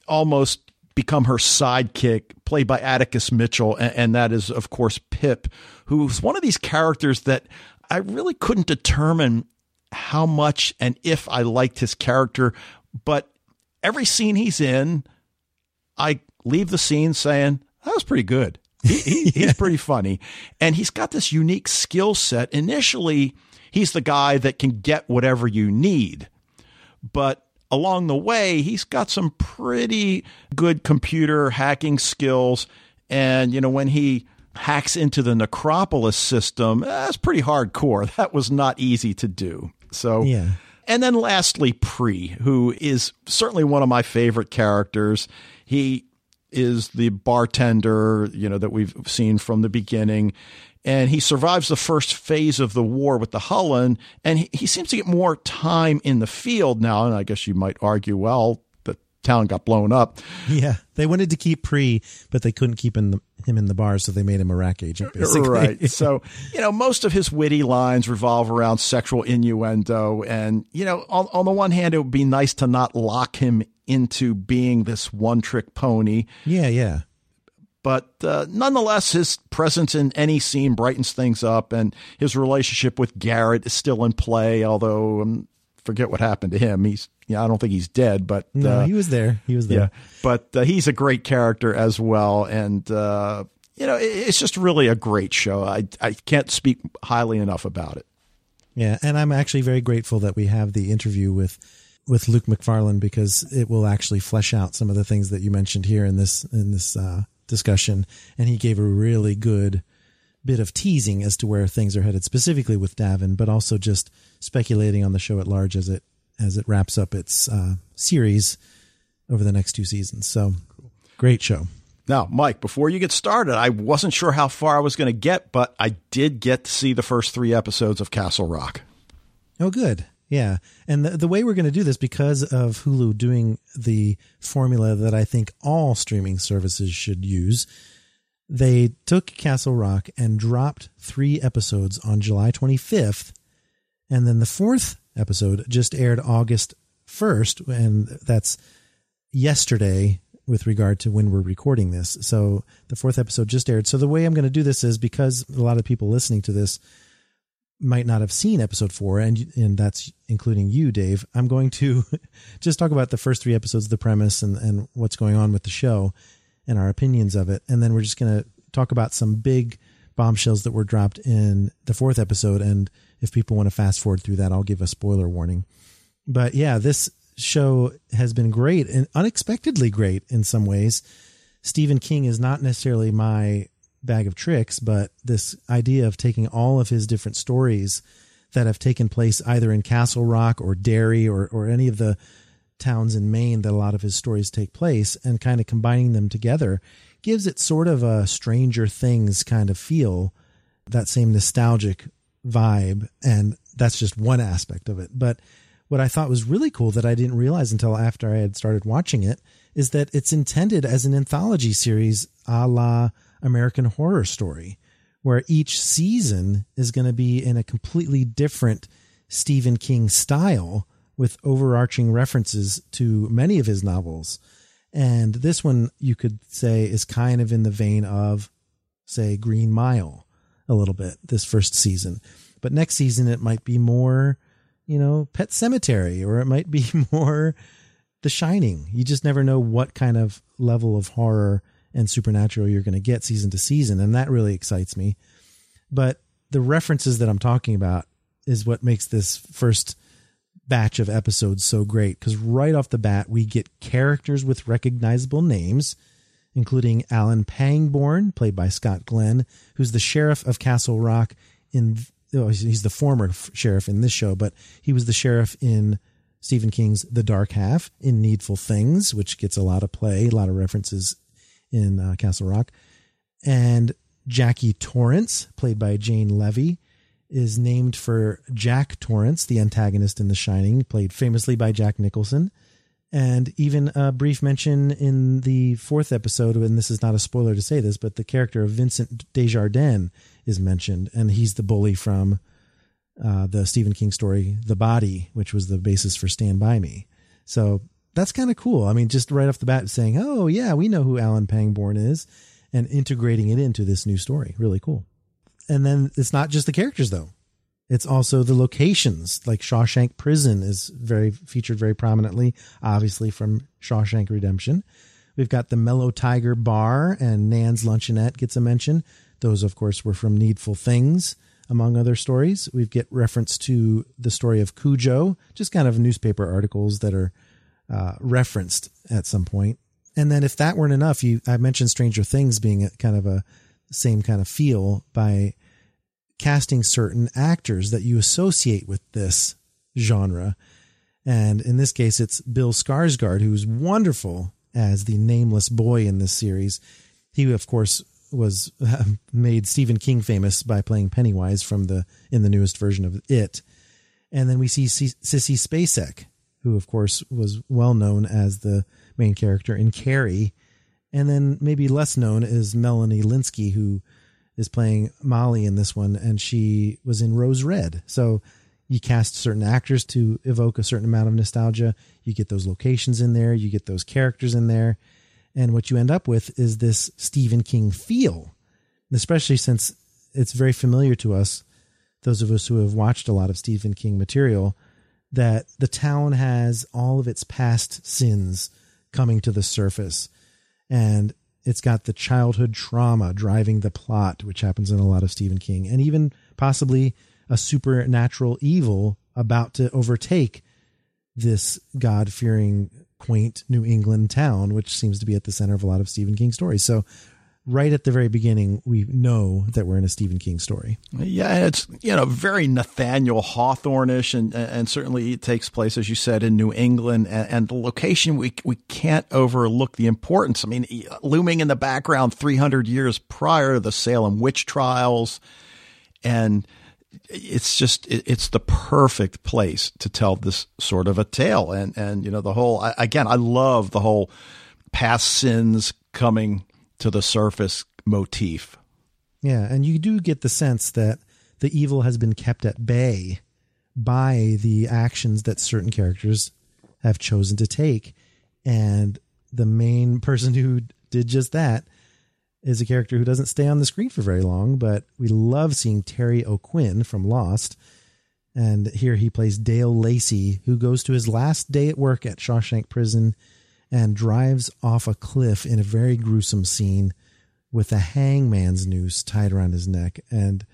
almost become her sidekick, played by Atticus Mitchell. And, and that is, of course, Pip, who's one of these characters that I really couldn't determine how much and if I liked his character. But every scene he's in, I leave the scene saying, that was pretty good. He, he, he's pretty funny. And he's got this unique skill set. Initially, he's the guy that can get whatever you need. But along the way, he's got some pretty good computer hacking skills. And, you know, when he hacks into the Necropolis system, that's pretty hardcore. That was not easy to do. So, yeah. And then lastly, Pre, who is certainly one of my favorite characters. He is the bartender, you know, that we've seen from the beginning. And he survives the first phase of the war with the Khlyen. And he, he seems to get more time in the field now. And I guess you might argue, well, the town got blown up. Yeah. They wanted to keep Pre, but they couldn't keep in the, him in the bar. So they made him a R A C agent, basically. Right. So, you know, most of his witty lines revolve around sexual innuendo. And, you know, on, on the one hand, it would be nice to not lock him into being this one trick pony. Yeah. Yeah. But uh, nonetheless, his presence in any scene brightens things up, and his relationship with Garrett is still in play. Although um, forget what happened to him. He's, yeah, you know, I don't think he's dead, but no, uh, he was there. He was there, yeah, but uh, he's a great character as well. And uh, you know, it, it's just really a great show. I, I can't speak highly enough about it. Yeah. And I'm actually very grateful that we have the interview with, with Luke Macfarlane, because it will actually flesh out some of the things that you mentioned here in this, in this uh, discussion. And he gave a really good bit of teasing as to where things are headed, specifically with D'avin, but also just speculating on the show at large as it, as it wraps up its uh, series over the next two seasons. So cool. Great show. Now, Mike, before you get started, I wasn't sure how far I was going to get, but I did get to see the first three episodes of Castle Rock. Oh, good. Yeah. And the, the way we're going to do this, because of Hulu doing the formula that I think all streaming services should use, they took Castle Rock and dropped three episodes on July twenty-fifth. And then the fourth episode just aired August first. And that's yesterday, with regard to when we're recording this. So the fourth episode just aired. So the way I'm going to do this is, because a lot of people listening to this might not have seen episode four, and and that's including you, Dave, I'm going to just talk about the first three episodes, the premise and, and what's going on with the show and our opinions of it. And then we're just going to talk about some big bombshells that were dropped in the fourth episode. And if people want to fast forward through that, I'll give a spoiler warning. But yeah, this show has been great and unexpectedly great in some ways. Stephen King is not necessarily my bag of tricks, but this idea of taking all of his different stories that have taken place either in Castle Rock or Derry or, or any of the towns in Maine that a lot of his stories take place, and kind of combining them together gives it sort of a Stranger Things kind of feel, that same nostalgic vibe. And that's just one aspect of it. But what I thought was really cool that I didn't realize until after I had started watching it is that it's intended as an anthology series, a la American Horror Story, where each season is going to be in a completely different Stephen King style with overarching references to many of his novels. And this one, you could say, is kind of in the vein of, say, Green Mile a little bit this first season. But next season, it might be more, you know, Pet Sematary, or it might be more The Shining. You just never know what kind of level of horror and supernatural you're going to get season to season. And that really excites me. But the references that I'm talking about is what makes this first batch of episodes so great. Because right off the bat, we get characters with recognizable names, including Alan Pangborn, played by Scott Glenn, who's the sheriff of Castle Rock in, oh, he's the former sheriff in this show, but he was the sheriff in Stephen King's The Dark Half, in Needful Things, which gets a lot of play, a lot of references in uh, Castle Rock. And Jackie Torrance, played by Jane Levy, is named for Jack Torrance, the antagonist in The Shining, played famously by Jack Nicholson. And even a brief mention in the fourth episode, and this is not a spoiler to say this, but the character of Vincent Desjardins is mentioned, and he's the bully from uh, the Stephen King story, The Body, which was the basis for Stand By Me. So that's kind of cool. I mean, just right off the bat saying, oh yeah, we know who Alan Pangborn is, and integrating it into this new story. Really cool. And then it's not just the characters though. It's also the locations, like Shawshank Prison is very featured very prominently, obviously from Shawshank Redemption. We've got the Mellow Tiger Bar and Nan's Luncheonette gets a mention. Those, of course, were from Needful Things, among other stories. We get reference to the story of Cujo, just kind of newspaper articles that are uh, referenced at some point. And then if that weren't enough, you, I mentioned Stranger Things being a, kind of a same kind of feel by casting certain actors that you associate with this genre. And in this case, it's Bill Skarsgård, who's wonderful as the nameless boy in this series. He, of course, was uh, made Stephen King famous by playing Pennywise from the, in the newest version of It. And then we see C- Sissy Spacek, who of course was well known as the main character in Carrie. And then maybe less known is Melanie Linsky, who is playing Molly in this one. And she was in Rose Red. So you cast certain actors to evoke a certain amount of nostalgia. You get those locations in there. You get those characters in there. And what you end up with is this Stephen King feel, especially since it's very familiar to us, those of us who have watched a lot of Stephen King material, that the town has all of its past sins coming to the surface. And it's got the childhood trauma driving the plot, which happens in a lot of Stephen King, and even possibly a supernatural evil about to overtake this God-fearing, quaint New England town, which seems to be at the center of a lot of Stephen King stories. So right at the very beginning, we know that we're in a Stephen King story. Yeah, it's, you know, very Nathaniel Hawthorne-ish, and, and certainly it takes place, as you said, in New England. And, and the location, we we can't overlook the importance. I mean, looming in the background three hundred years prior to the Salem witch trials. And it's just, it, it's the perfect place to tell this sort of a tale. And, and you know, the whole, again, I love the whole past sins coming to the surface motif. Yeah. And you do get the sense that the evil has been kept at bay by the actions that certain characters have chosen to take. And the main person who did just that is a character who doesn't stay on the screen for very long, but we love seeing Terry O'Quinn from Lost. And here he plays Dale Lacey, who goes to his last day at work at Shawshank Prison and drives off a cliff in a very gruesome scene with a hangman's noose tied around his neck. And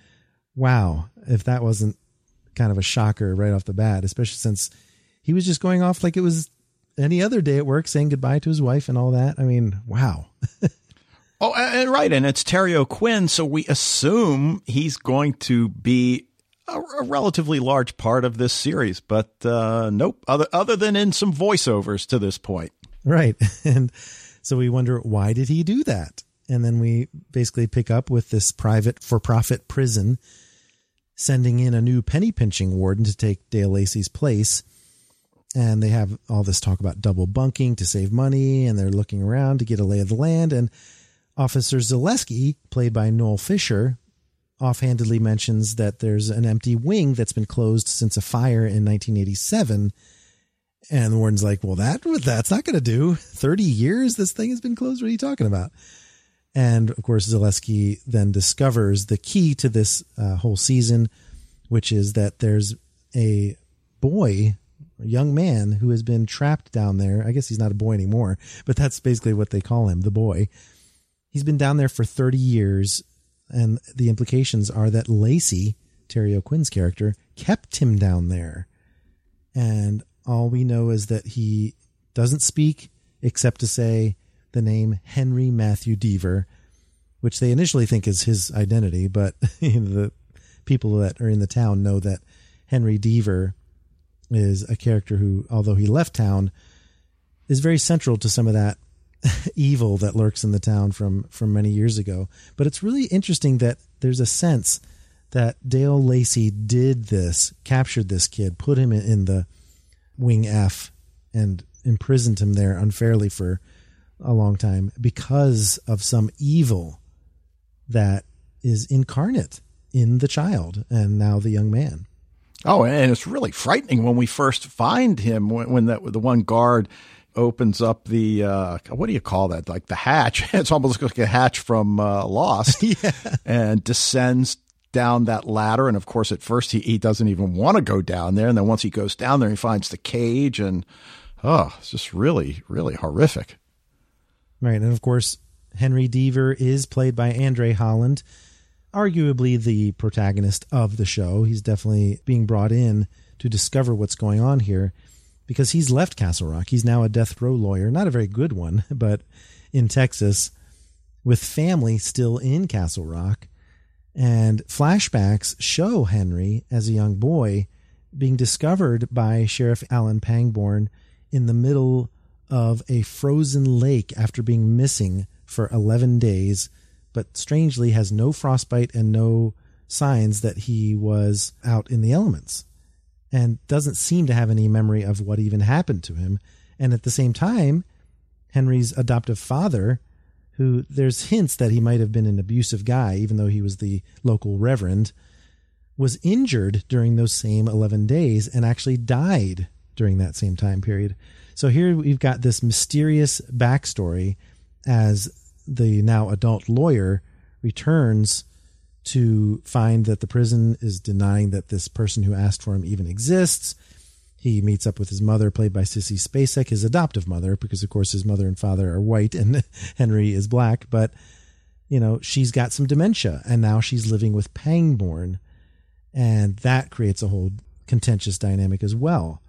wow, if that wasn't kind of a shocker right off the bat, especially since he was just going off like it was any other day at work, saying goodbye to his wife and all that. I mean, wow. Oh, and right. And it's Terry O'Quinn. So we assume he's going to be a, a relatively large part of this series. But uh, nope. Other, other than in some voiceovers to this point. Right. And so we wonder, why did he do that? And then we basically pick up with this private for-profit prison sending in a new penny-pinching warden to take Dale Lacey's place. And they have all this talk about double bunking to save money. And they're looking around to get a lay of the land. And Officer Zaleski, played by Noel Fisher, offhandedly mentions that there's an empty wing that's been closed since a fire in nineteen eighty-seven. And the warden's like, well, that that's not going to do. thirty years this thing has been closed. What are you talking about? And, of course, Zaleski then discovers the key to this uh, whole season, which is that there's a boy, a young man, who has been trapped down there. I guess he's not a boy anymore, but that's basically what they call him, the boy. He's been down there for thirty years, and the implications are that Lacey, Terry O'Quinn's character, kept him down there. And all we know is that he doesn't speak except to say the name Henry Matthew Deaver, which they initially think is his identity, but you know, the people that are in the town know that Henry Deaver is a character who, although he left town, is very central to some of that evil that lurks in the town from, from many years ago. But it's really interesting that there's a sense that Dale Lacey did this, captured this kid, put him in the Wing F and imprisoned him there unfairly for a long time because of some evil that is incarnate in the child and now the young man. Oh, and it's really frightening when we first find him, when, when that, the one guard opens up the, uh, what do you call that? Like the hatch. It's almost like a hatch from uh, Lost. Yeah. And descends down that ladder. And of course, at first he, he doesn't even want to go down there. And then once he goes down there, he finds the cage, and oh, it's just really, really horrific. Right. And of course, Henry Deaver is played by Andre Holland, arguably the protagonist of the show. He's definitely being brought in to discover what's going on here because he's left Castle Rock. He's now a death row lawyer, not a very good one, but in Texas with family still in Castle Rock. And flashbacks show Henry as a young boy being discovered by Sheriff Alan Pangborn in the middle of of a frozen lake after being missing for eleven days, but strangely has no frostbite and no signs that he was out in the elements, and doesn't seem to have any memory of what even happened to him. And at the same time, Henry's adoptive father, who there's hints that he might have been an abusive guy, even though he was the local reverend, was injured during those same eleven days and actually died during that same time period. So here we've got this mysterious backstory as the now adult lawyer returns to find that the prison is denying that this person who asked for him even exists. He meets up with his mother, played by Sissy Spacek, his adoptive mother, because of course his mother and father are white and Henry is black, but you know, she's got some dementia and now she's living with Pangborn, and that creates a whole contentious dynamic as well.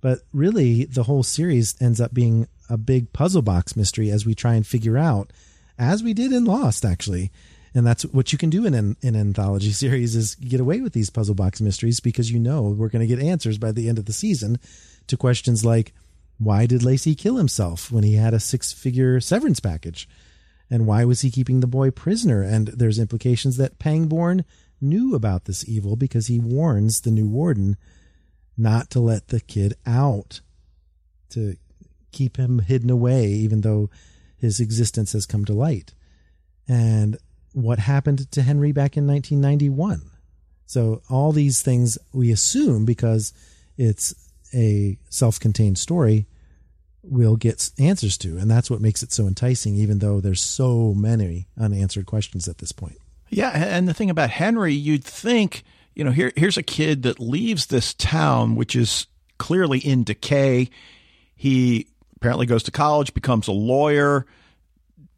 But really, the whole series ends up being a big puzzle box mystery as we try and figure out, as we did in Lost, actually. And that's what you can do in an, an anthology series, is get away with these puzzle box mysteries, because you know we're going to get answers by the end of the season to questions like, why did Lacey kill himself when he had a six-figure severance package? And why was he keeping the boy prisoner? And there's implications that Pangborn knew about this evil because he warns the new warden not to let the kid out, to keep him hidden away, even though his existence has come to light. And what happened to Henry back in nineteen ninety-one? So all these things we assume, because it's a self-contained story, will get answers to. And that's what makes it so enticing, even though there's so many unanswered questions at this point. Yeah. And the thing about Henry, you'd think, you know, here here's a kid that leaves this town, which is clearly in decay. He apparently goes to college, becomes a lawyer.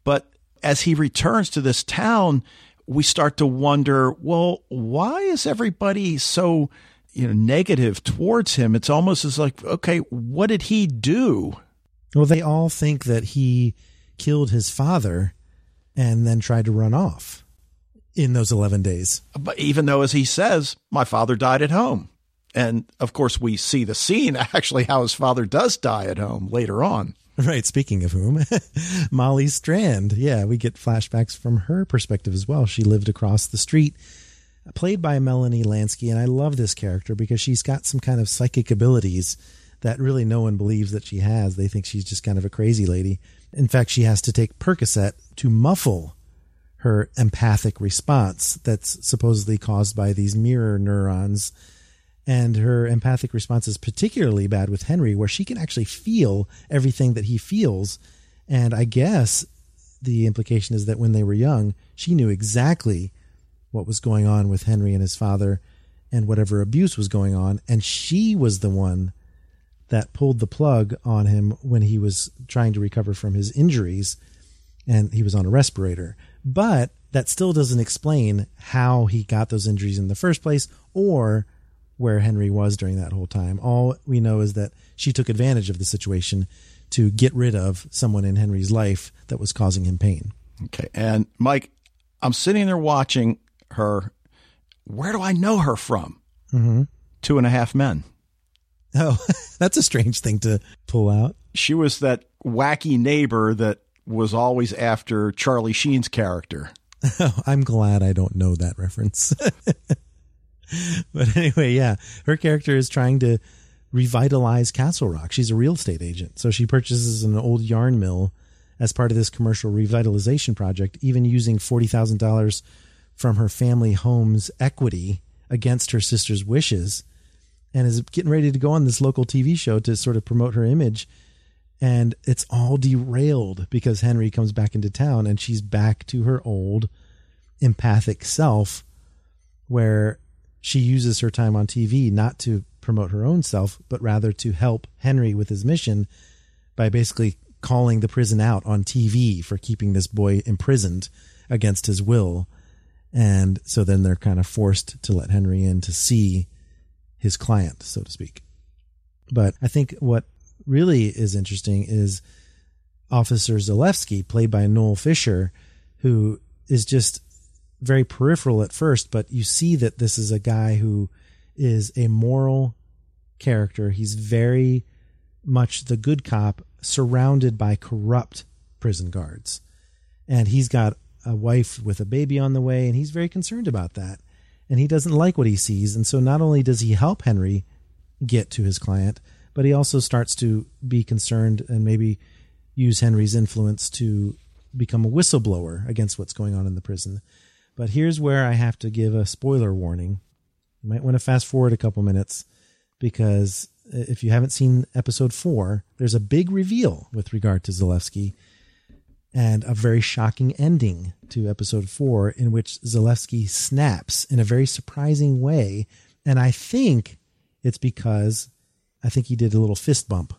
But as he returns to this town, we start to wonder, well, why is everybody so, you know, negative towards him? It's almost as like, okay, what did he do? Well, they all think that he killed his father and then tried to run off in those eleven days. But even though, as he says, my father died at home. And of course, we see the scene, actually, how his father does die at home later on. Right. Speaking of whom, Molly Strand. Yeah, we get flashbacks from her perspective as well. She lived across the street, played by Melanie Lansky. And I love this character because she's got some kind of psychic abilities that really no one believes that she has. They think she's just kind of a crazy lady. In fact, she has to take Percocet to muffle her empathic response that's supposedly caused by these mirror neurons. And her empathic response is particularly bad with Henry, where she can actually feel everything that he feels. And I guess the implication is that when they were young, she knew exactly what was going on with Henry and his father and whatever abuse was going on. And she was the one that pulled the plug on him when he was trying to recover from his injuries and he was on a respirator. But that still doesn't explain how he got those injuries in the first place or where Henry was during that whole time. All we know is that she took advantage of the situation to get rid of someone in Henry's life that was causing him pain. Okay. And Mike, I'm sitting there watching her. Where do I know her from? Mm-hmm. Two and a Half Men. Oh, that's a strange thing to pull out. She was that wacky neighbor that was always after Charlie Sheen's character. Oh, I'm glad I don't know that reference. But anyway, yeah, her character is trying to revitalize Castle Rock. She's a real estate agent. So she purchases an old yarn mill as part of this commercial revitalization project, even using forty thousand dollars from her family home's equity against her sister's wishes, and is getting ready to go on this local T V show to sort of promote her image. And it's all derailed because Henry comes back into town and she's back to her old empathic self, where she uses her time on T V not to promote her own self, but rather to help Henry with his mission by basically calling the prison out on T V for keeping this boy imprisoned against his will. And so then they're kind of forced to let Henry in to see his client, so to speak. But I think what really is interesting is Officer Zalewski, played by Noel Fisher, who is just very peripheral at first, but you see that this is a guy who is a moral character. He's very much the good cop surrounded by corrupt prison guards. And he's got a wife with a baby on the way, and he's very concerned about that. And he doesn't like what he sees. And so not only does he help Henry get to his client, but he also starts to be concerned and maybe use Henry's influence to become a whistleblower against what's going on in the prison. But here's where I have to give a spoiler warning. You might want to fast forward a couple minutes, because if you haven't seen episode four, there's a big reveal with regard to Zalewski and a very shocking ending to episode four, in which Zalewski snaps in a very surprising way. And I think it's because I think he did a little fist bump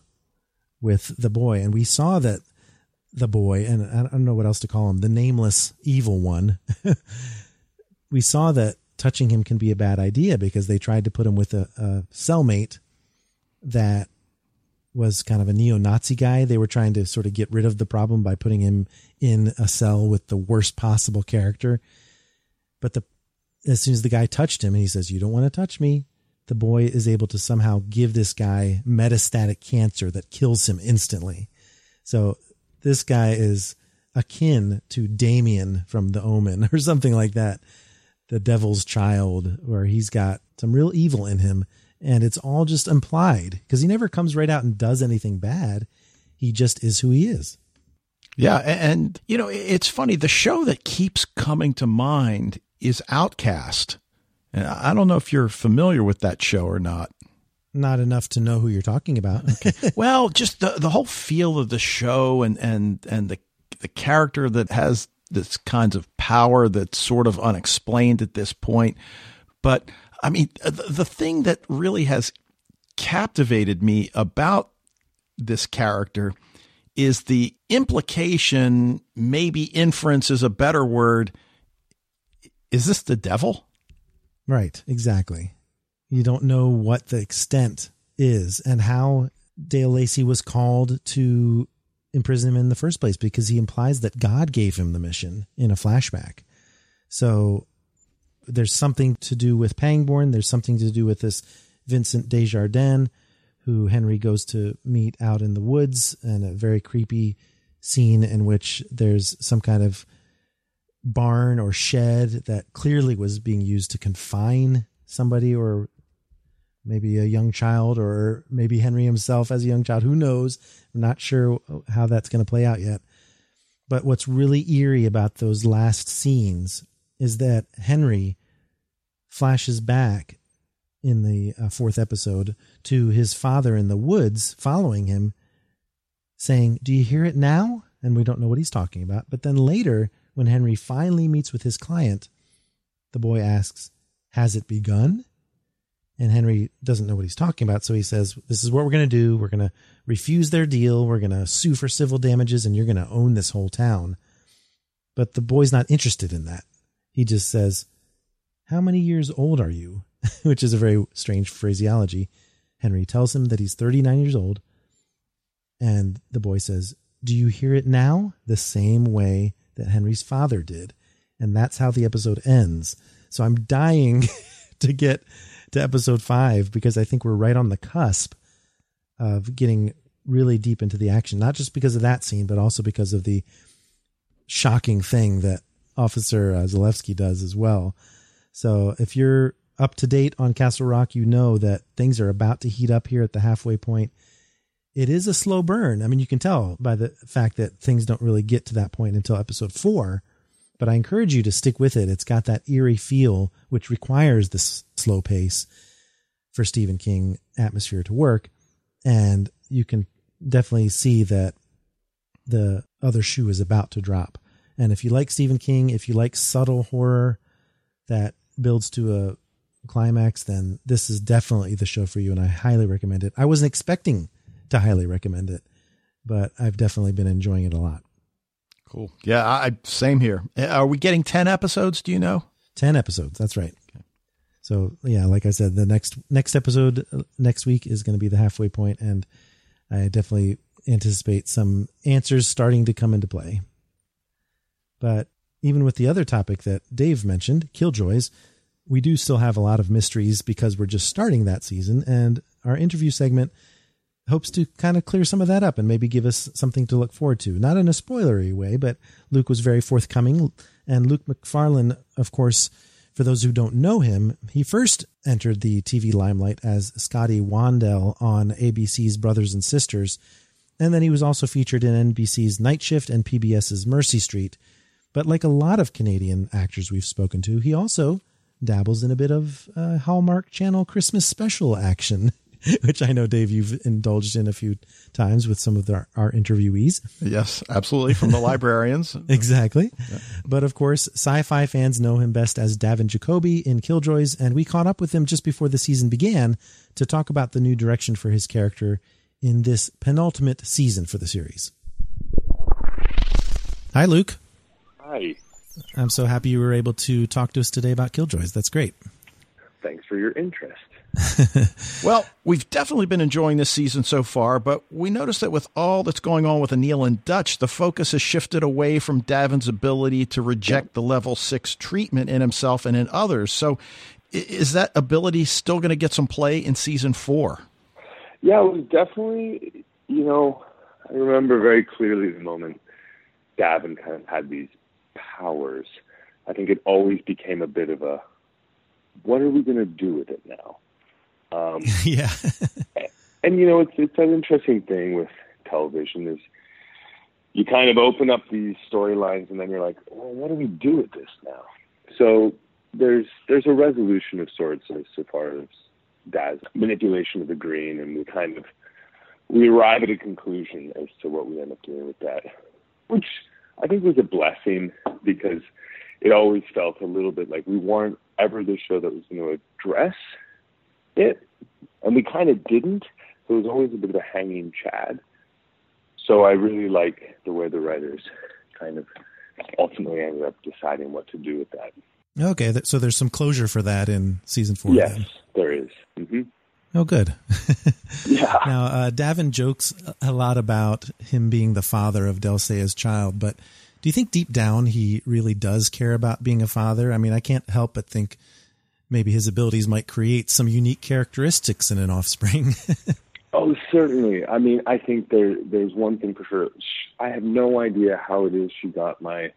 with the boy. And we saw that the boy, and I don't know what else to call him, the nameless evil one. We saw that touching him can be a bad idea because they tried to put him with a, a cellmate that was kind of a neo-Nazi guy. They were trying to sort of get rid of the problem by putting him in a cell with the worst possible character. But the, as soon as the guy touched him and he says, "You don't want to touch me," the boy is able to somehow give this guy metastatic cancer that kills him instantly. So this guy is akin to Damien from The Omen or something like that, the devil's child, where he's got some real evil in him. And it's all just implied because he never comes right out and does anything bad. He just is who he is. Yeah. And, you know, it's funny. The show that keeps coming to mind is Outcast. And I don't know if you're familiar with that show or not. Not enough to know who you're talking about. Okay. Well, just the, the whole feel of the show and, and, and the the character that has this kinds of power that's sort of unexplained at this point. But, I mean, the, the thing that really has captivated me about this character is the implication, maybe inference is a better word. Is this the devil? Right, exactly. You don't know what the extent is and how Dale Lacey was called to imprison him in the first place, because he implies that God gave him the mission in a flashback. So there's something to do with Pangborn. There's something to do with this Vincent Desjardins, who Henry goes to meet out in the woods, and a very creepy scene in which there's some kind of barn or shed that clearly was being used to confine somebody, or maybe a young child, or maybe Henry himself as a young child. Who knows? I'm not sure how that's going to play out yet. But what's really eerie about those last scenes is that Henry flashes back in the uh, fourth episode to his father in the woods following him, saying, "Do you hear it now?" And we don't know what he's talking about. But then later, when Henry finally meets with his client, the boy asks, "Has it begun?" And Henry doesn't know what he's talking about. So he says, "This is what we're going to do. We're going to refuse their deal. We're going to sue for civil damages, and you're going to own this whole town." But the boy's not interested in that. He just says, "How many years old are you?" Which is a very strange phraseology. Henry tells him that he's thirty-nine years old. And the boy says, "Do you hear it now?" The same way that Henry's father did. And that's how the episode ends. So I'm dying to get to episode five, because I think we're right on the cusp of getting really deep into the action, not just because of that scene, but also because of the shocking thing that Officer uh, Zalewski does as well. So if you're up to date on Castle Rock, you know that things are about to heat up here at the halfway point. It is a slow burn. I mean, you can tell by the fact that things don't really get to that point until episode four, but I encourage you to stick with it. It's got that eerie feel, which requires this slow pace for Stephen King atmosphere to work. And you can definitely see that the other shoe is about to drop. And if you like Stephen King, if you like subtle horror that builds to a climax, then this is definitely the show for you. And I highly recommend it. I wasn't expecting to highly recommend it, but I've definitely been enjoying it a lot. Cool. Yeah, I same here. Are we getting ten episodes? Do you know? ten episodes. That's right. Okay. So yeah, like I said, the next next episode uh, next week is going to be the halfway point, and I definitely anticipate some answers starting to come into play. But even with the other topic that Dave mentioned, Killjoys, we do still have a lot of mysteries because we're just starting that season, and our interview segment hopes to kind of clear some of that up and maybe give us something to look forward to. Not in a spoilery way, but Luke was very forthcoming. And Luke Macfarlane, of course, for those who don't know him, he first entered the T V limelight as Scotty Wandell on A B C's Brothers and Sisters. And then he was also featured in N B C's Night Shift and P B S's Mercy Street. But like a lot of Canadian actors we've spoken to, he also dabbles in a bit of uh, Hallmark Channel Christmas special action, which I know, Dave, you've indulged in a few times with some of the, our interviewees. Yes, absolutely. From the librarians. Exactly. Yeah. But of course, sci-fi fans know him best as D'avin Jaqobis in Killjoys. And we caught up with him just before the season began to talk about the new direction for his character in this penultimate season for the series. Hi, Luke. Hi. I'm so happy you were able to talk to us today about Killjoys. That's great. Thanks for your interest. Well, we've definitely been enjoying this season so far, but we noticed that with all that's going on with Aneela and Dutch, the focus has shifted away from Davin's ability to reject the level six treatment in himself and in others. So is that ability still going to get some play in season four? Yeah, it was definitely, you know, I remember very clearly the moment D'avin kind of had these powers. I think it always became a bit of a, what are we going to do with it now? Um, yeah. And, you know, it's, it's an interesting thing with television is you kind of open up these storylines and then you're like, well, what do we do with this now? So there's, there's a resolution of sorts as so far as Daz's manipulation of the green, and we kind of we arrive at a conclusion as to what we end up doing with that, which I think was a blessing, because it always felt a little bit like we weren't ever the show that was going to address it, and we kind of didn't. So it was always a bit of a hanging chad. So I really like the way the writers kind of ultimately ended up deciding what to do with that. Okay, so there's some closure for that in season four. Yes, then. There is. Mm-hmm. Oh, good. Yeah. Now, uh, D'avin jokes a lot about him being the father of Delle Seyah's child, but do you think deep down he really does care about being a father? I mean, I can't help but think maybe his abilities might create some unique characteristics in an offspring. Oh, certainly. I mean, I think there there's one thing for sure. I have no idea how it is she got my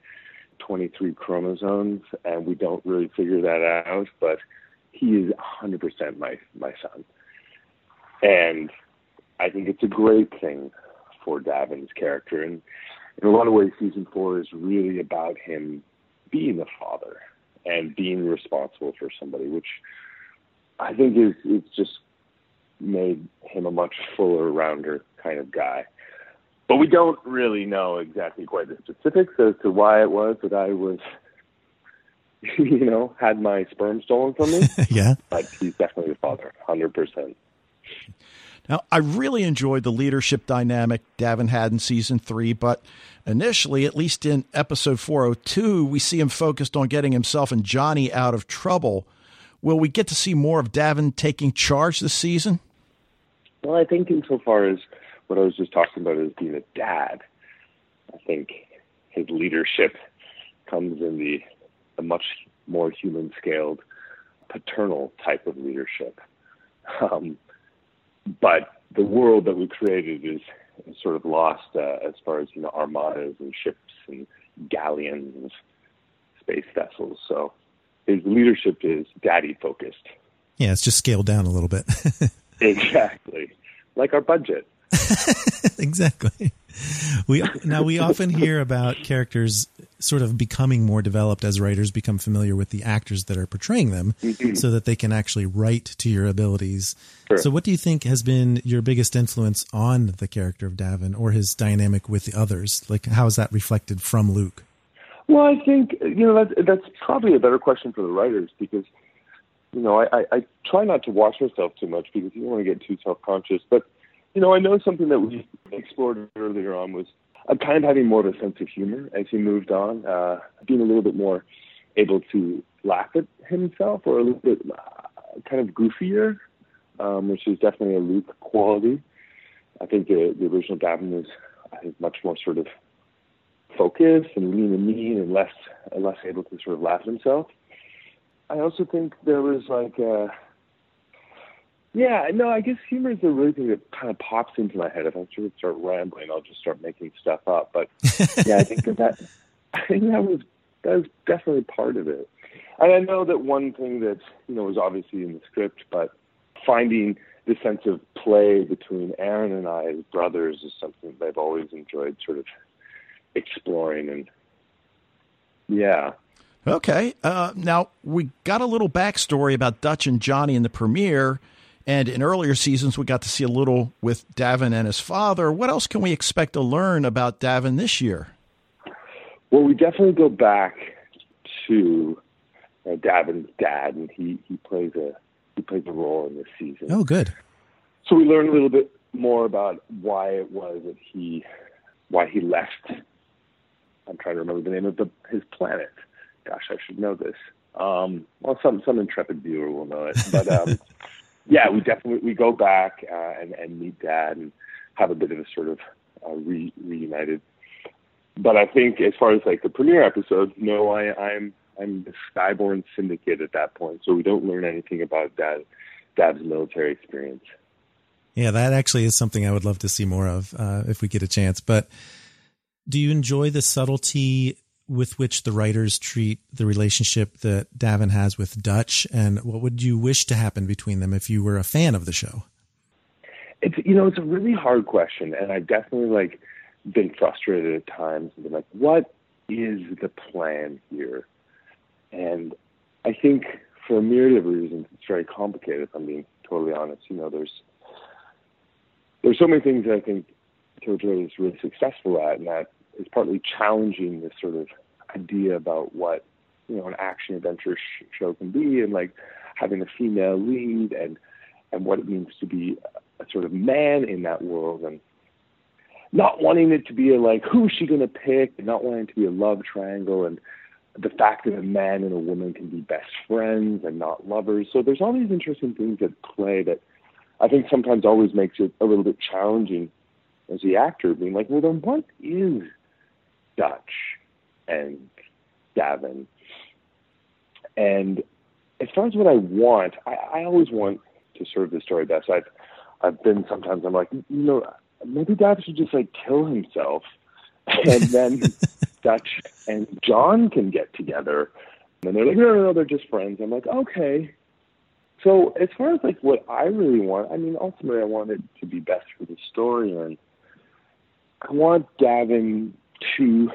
twenty-three chromosomes, and we don't really figure that out, but he is one hundred percent my, my son. And I think it's a great thing for Davin's character. And in a lot of ways, season four is really about him being a father and being responsible for somebody, which I think is it's just made him a much fuller, rounder kind of guy. But we don't really know exactly quite the specifics as to why it was that I was, you know, had my sperm stolen from me. Yeah. But he's definitely the father, one hundred percent. Now, I really enjoyed the leadership dynamic D'avin had in season three, but initially, at least in episode four oh two, we see him focused on getting himself and Johnny out of trouble. Will we get to see more of D'avin taking charge this season? Well, I think insofar as what I was just talking about is being a dad, I think his leadership comes in the a much more human-scaled, paternal type of leadership. Um, but the world that we created is, is sort of lost uh, as far as, you know, armadas and ships and galleons and space vessels, so his leadership is daddy-focused. Yeah, it's just scaled down a little bit. Exactly. Like our budget. Exactly. We Now, we often hear about characters sort of becoming more developed as writers become familiar with the actors that are portraying them, mm-hmm. so that they can actually write to your abilities. Sure. So what do you think has been your biggest influence on the character of D'avin or his dynamic with the others? Like, how is that reflected from Luke? Well, I think, you know, that's, that's probably a better question for the writers, because, you know, I, I, I try not to watch myself too much because you don't want to get too self-conscious. But, you know, I know something that we explored earlier on was I'm kind of having more of a sense of humor as he moved on, uh, being a little bit more able to laugh at himself or a little bit uh, kind of goofier, um, which is definitely a Luke quality. I think the, the original D'avin was, I think, much more sort of focused and lean and mean and less less able to sort of laugh at himself. I also think there was like, uh, yeah, no, I guess humor is the really thing that kind of pops into my head. If I sort of start rambling, I'll just start making stuff up. But yeah, I think that, that I think that was that was definitely part of it. And I know that one thing that, you know, was obviously in the script, but finding the sense of play between Aaron and I as brothers is something that I've always enjoyed sort of exploring. And yeah. Okay. Uh, now we got a little backstory about Dutch and Johnny in the premiere, and in earlier seasons, we got to see a little with D'avin and his father. What else can we expect to learn about D'avin this year? Well, we definitely go back to uh, Davin's dad, and he, he plays a, he plays a role in this season. Oh, good. So we learn a little bit more about why it was that he, why he left. I'm trying to remember the name of the, his planet. Gosh, I should know this. Um, well, some some intrepid viewer will know it. But um, yeah, we definitely we go back uh, and, and meet Dad and have a bit of a sort of uh, re- reunited. But I think as far as like the premiere episode, no, I, I'm I'm the Skyborn Syndicate at that point, so we don't learn anything about Dad Dad's military experience. Yeah, that actually is something I would love to see more of uh, if we get a chance. But do you enjoy the subtlety with which the writers treat the relationship that D'avin has with Dutch, and what would you wish to happen between them if you were a fan of the show? It's, you know, it's a really hard question. And I've definitely like been frustrated at times and been like, what is the plan here? And I think for a myriad of reasons, it's very complicated, if I'm being totally honest, you know, there's there's so many things that I think Killjoy is really successful at, and that is partly challenging this sort of idea about what, you know, an action adventure sh- show can be, and like having a female lead, and and what it means to be a sort of man in that world, and not wanting it to be a, like, who's she going to pick, and not wanting it to be a love triangle, and the fact that a man and a woman can be best friends and not lovers. So there's all these interesting things at play that I think sometimes always makes it a little bit challenging as the actor, being like, well, then what is Dutch and D'avin? And as far as what I want, I, I always want to serve the story best. I've, I've been sometimes, I'm like, you know, maybe Dutch should just, like, kill himself, and then Dutch and John can get together. And they're like, no, no, no, they're just friends. I'm like, okay. So as far as, like, what I really want, I mean, ultimately I want it to be best for the story, and I want D'avin to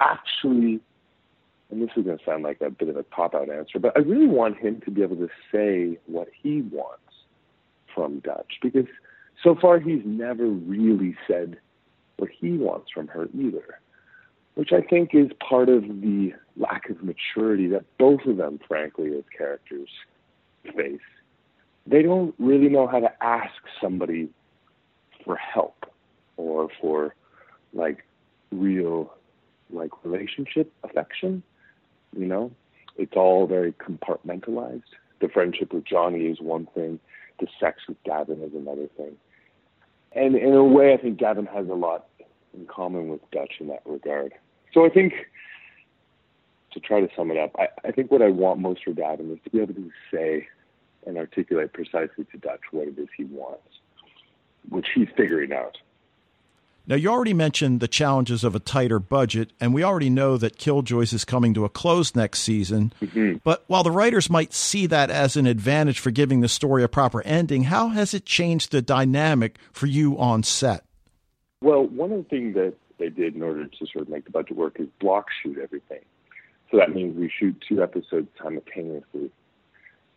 actually, and this is going to sound like a bit of a pop-out answer, but I really want him to be able to say what he wants from Dutch, because so far he's never really said what he wants from her either, which I think is part of the lack of maturity that both of them, frankly, as characters face. They don't really know how to ask somebody for help or for, like, real, like, relationship affection, you know? It's all very compartmentalized. The friendship with Johnny is one thing. The sex with D'avin is another thing. And in a way, I think D'avin has a lot in common with Dutch in that regard. So I think, to try to sum it up, I, I think what I want most for D'avin is to be able to say and articulate precisely to Dutch what it is he wants, which he's figuring out. Now, you already mentioned the challenges of a tighter budget, and we already know that Killjoys is coming to a close next season. Mm-hmm. But while the writers might see that as an advantage for giving the story a proper ending, how has it changed the dynamic for you on set? Well, one of the things that they did in order to sort of make the budget work is block shoot everything. So that means we shoot two episodes simultaneously,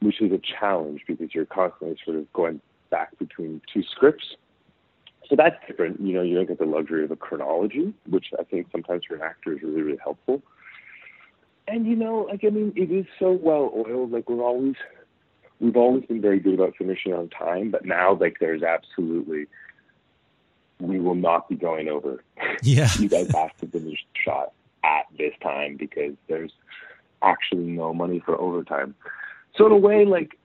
which is a challenge because you're constantly sort of going back between two scripts. So that's different. You know, you don't get the luxury of a chronology, which I think sometimes for an actor is really, really helpful. And, you know, like, I mean, it is so well-oiled. Like, we're always, we've always been very good about finishing on time, but now, like, there's absolutely, we will not be going over. Yeah. You guys have to finish the shot at this time because there's actually no money for overtime. So in a way, like,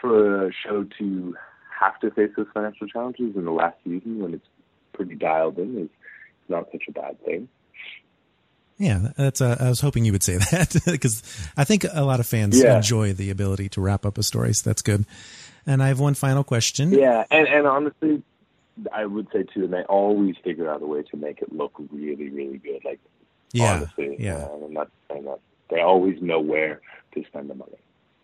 for a show to have to face those financial challenges in the last season when it's pretty dialed in is not such a bad thing. Yeah, that's. Uh, I was hoping you would say that because I think a lot of fans yeah. enjoy the ability to wrap up a story, so that's good. And I have one final question. Yeah, and, and honestly, I would say too, and they always figure out a way to make it look really, really good. Like, yeah, honestly, yeah. Uh, I'm not saying that. They always know where to spend the money.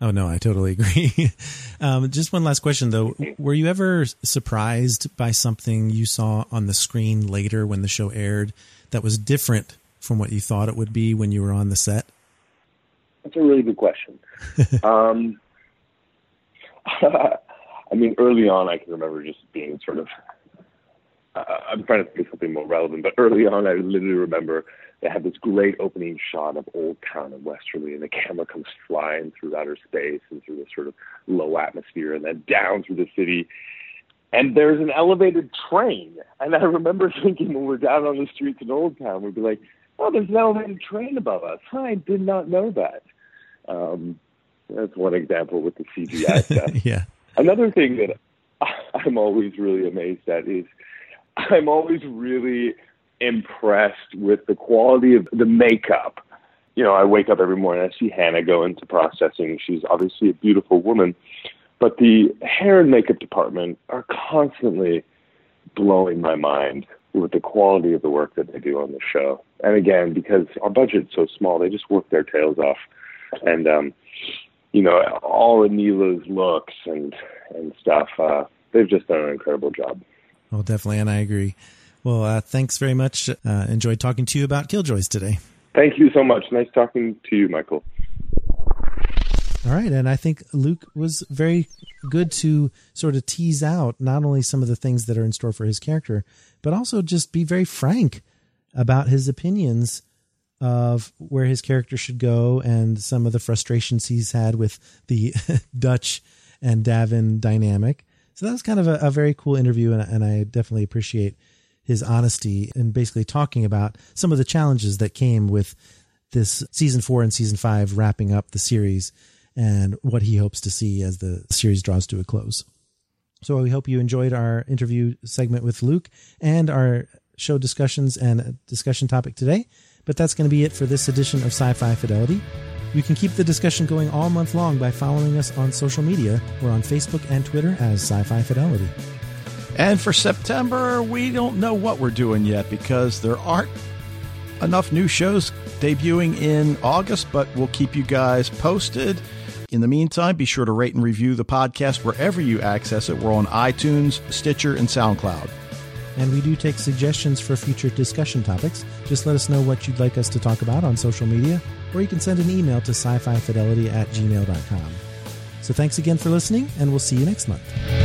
Oh, no, I totally agree. um, just one last question, though. Were you ever surprised by something you saw on the screen later when the show aired that was different from what you thought it would be when you were on the set? That's a really good question. um, I mean, early on, I can remember just being sort of, uh, I'm trying to think of something more relevant, but early on, I literally remember they have this great opening shot of Old Town in Westerly, and the camera comes flying through outer space and through this sort of low atmosphere and then down through the city. And there's an elevated train. And I remember thinking when we're down on the streets in Old Town, we'd be like, oh, there's an elevated train above us. I did not know that. Um, that's one example with the C G I stuff. Yeah. Another thing that I'm always really amazed at is I'm always really impressed with the quality of the makeup. You know, I wake up every morning, I see Hannah go into processing. She's obviously a beautiful woman, but the hair and makeup department are constantly blowing my mind with the quality of the work that they do on the show. And again, because our budget's so small, they just work their tails off. And, um, you know, all Aneela's looks and, and stuff, uh, they've just done an incredible job. Well, definitely, and I agree. Well, uh, thanks very much. Uh, enjoyed talking to you about Killjoys today. Thank you so much. Nice talking to you, Michael. All right. And I think Luke was very good to sort of tease out not only some of the things that are in store for his character, but also just be very frank about his opinions of where his character should go and some of the frustrations he's had with the Dutch and D'avin dynamic. So that was kind of a, a very cool interview. And, and I definitely appreciate his honesty and basically talking about some of the challenges that came with this season four and season five wrapping up the series and what he hopes to see as the series draws to a close. So we hope you enjoyed our interview segment with Luke and our show discussions and discussion topic today. But that's going to be it for this edition of Sci-Fi Fidelity. You can keep the discussion going all month long by following us on social media. We're on Facebook and Twitter as Sci-Fi Fidelity. And for September, we don't know what we're doing yet because there aren't enough new shows debuting in August, but we'll keep you guys posted. In the meantime, be sure to rate and review the podcast wherever you access it. We're on iTunes, Stitcher, and SoundCloud. And we do take suggestions for future discussion topics. Just let us know what you'd like us to talk about on social media, or you can send an email to sci-fi fidelity at gmail dot com. So thanks again for listening, and we'll see you next month.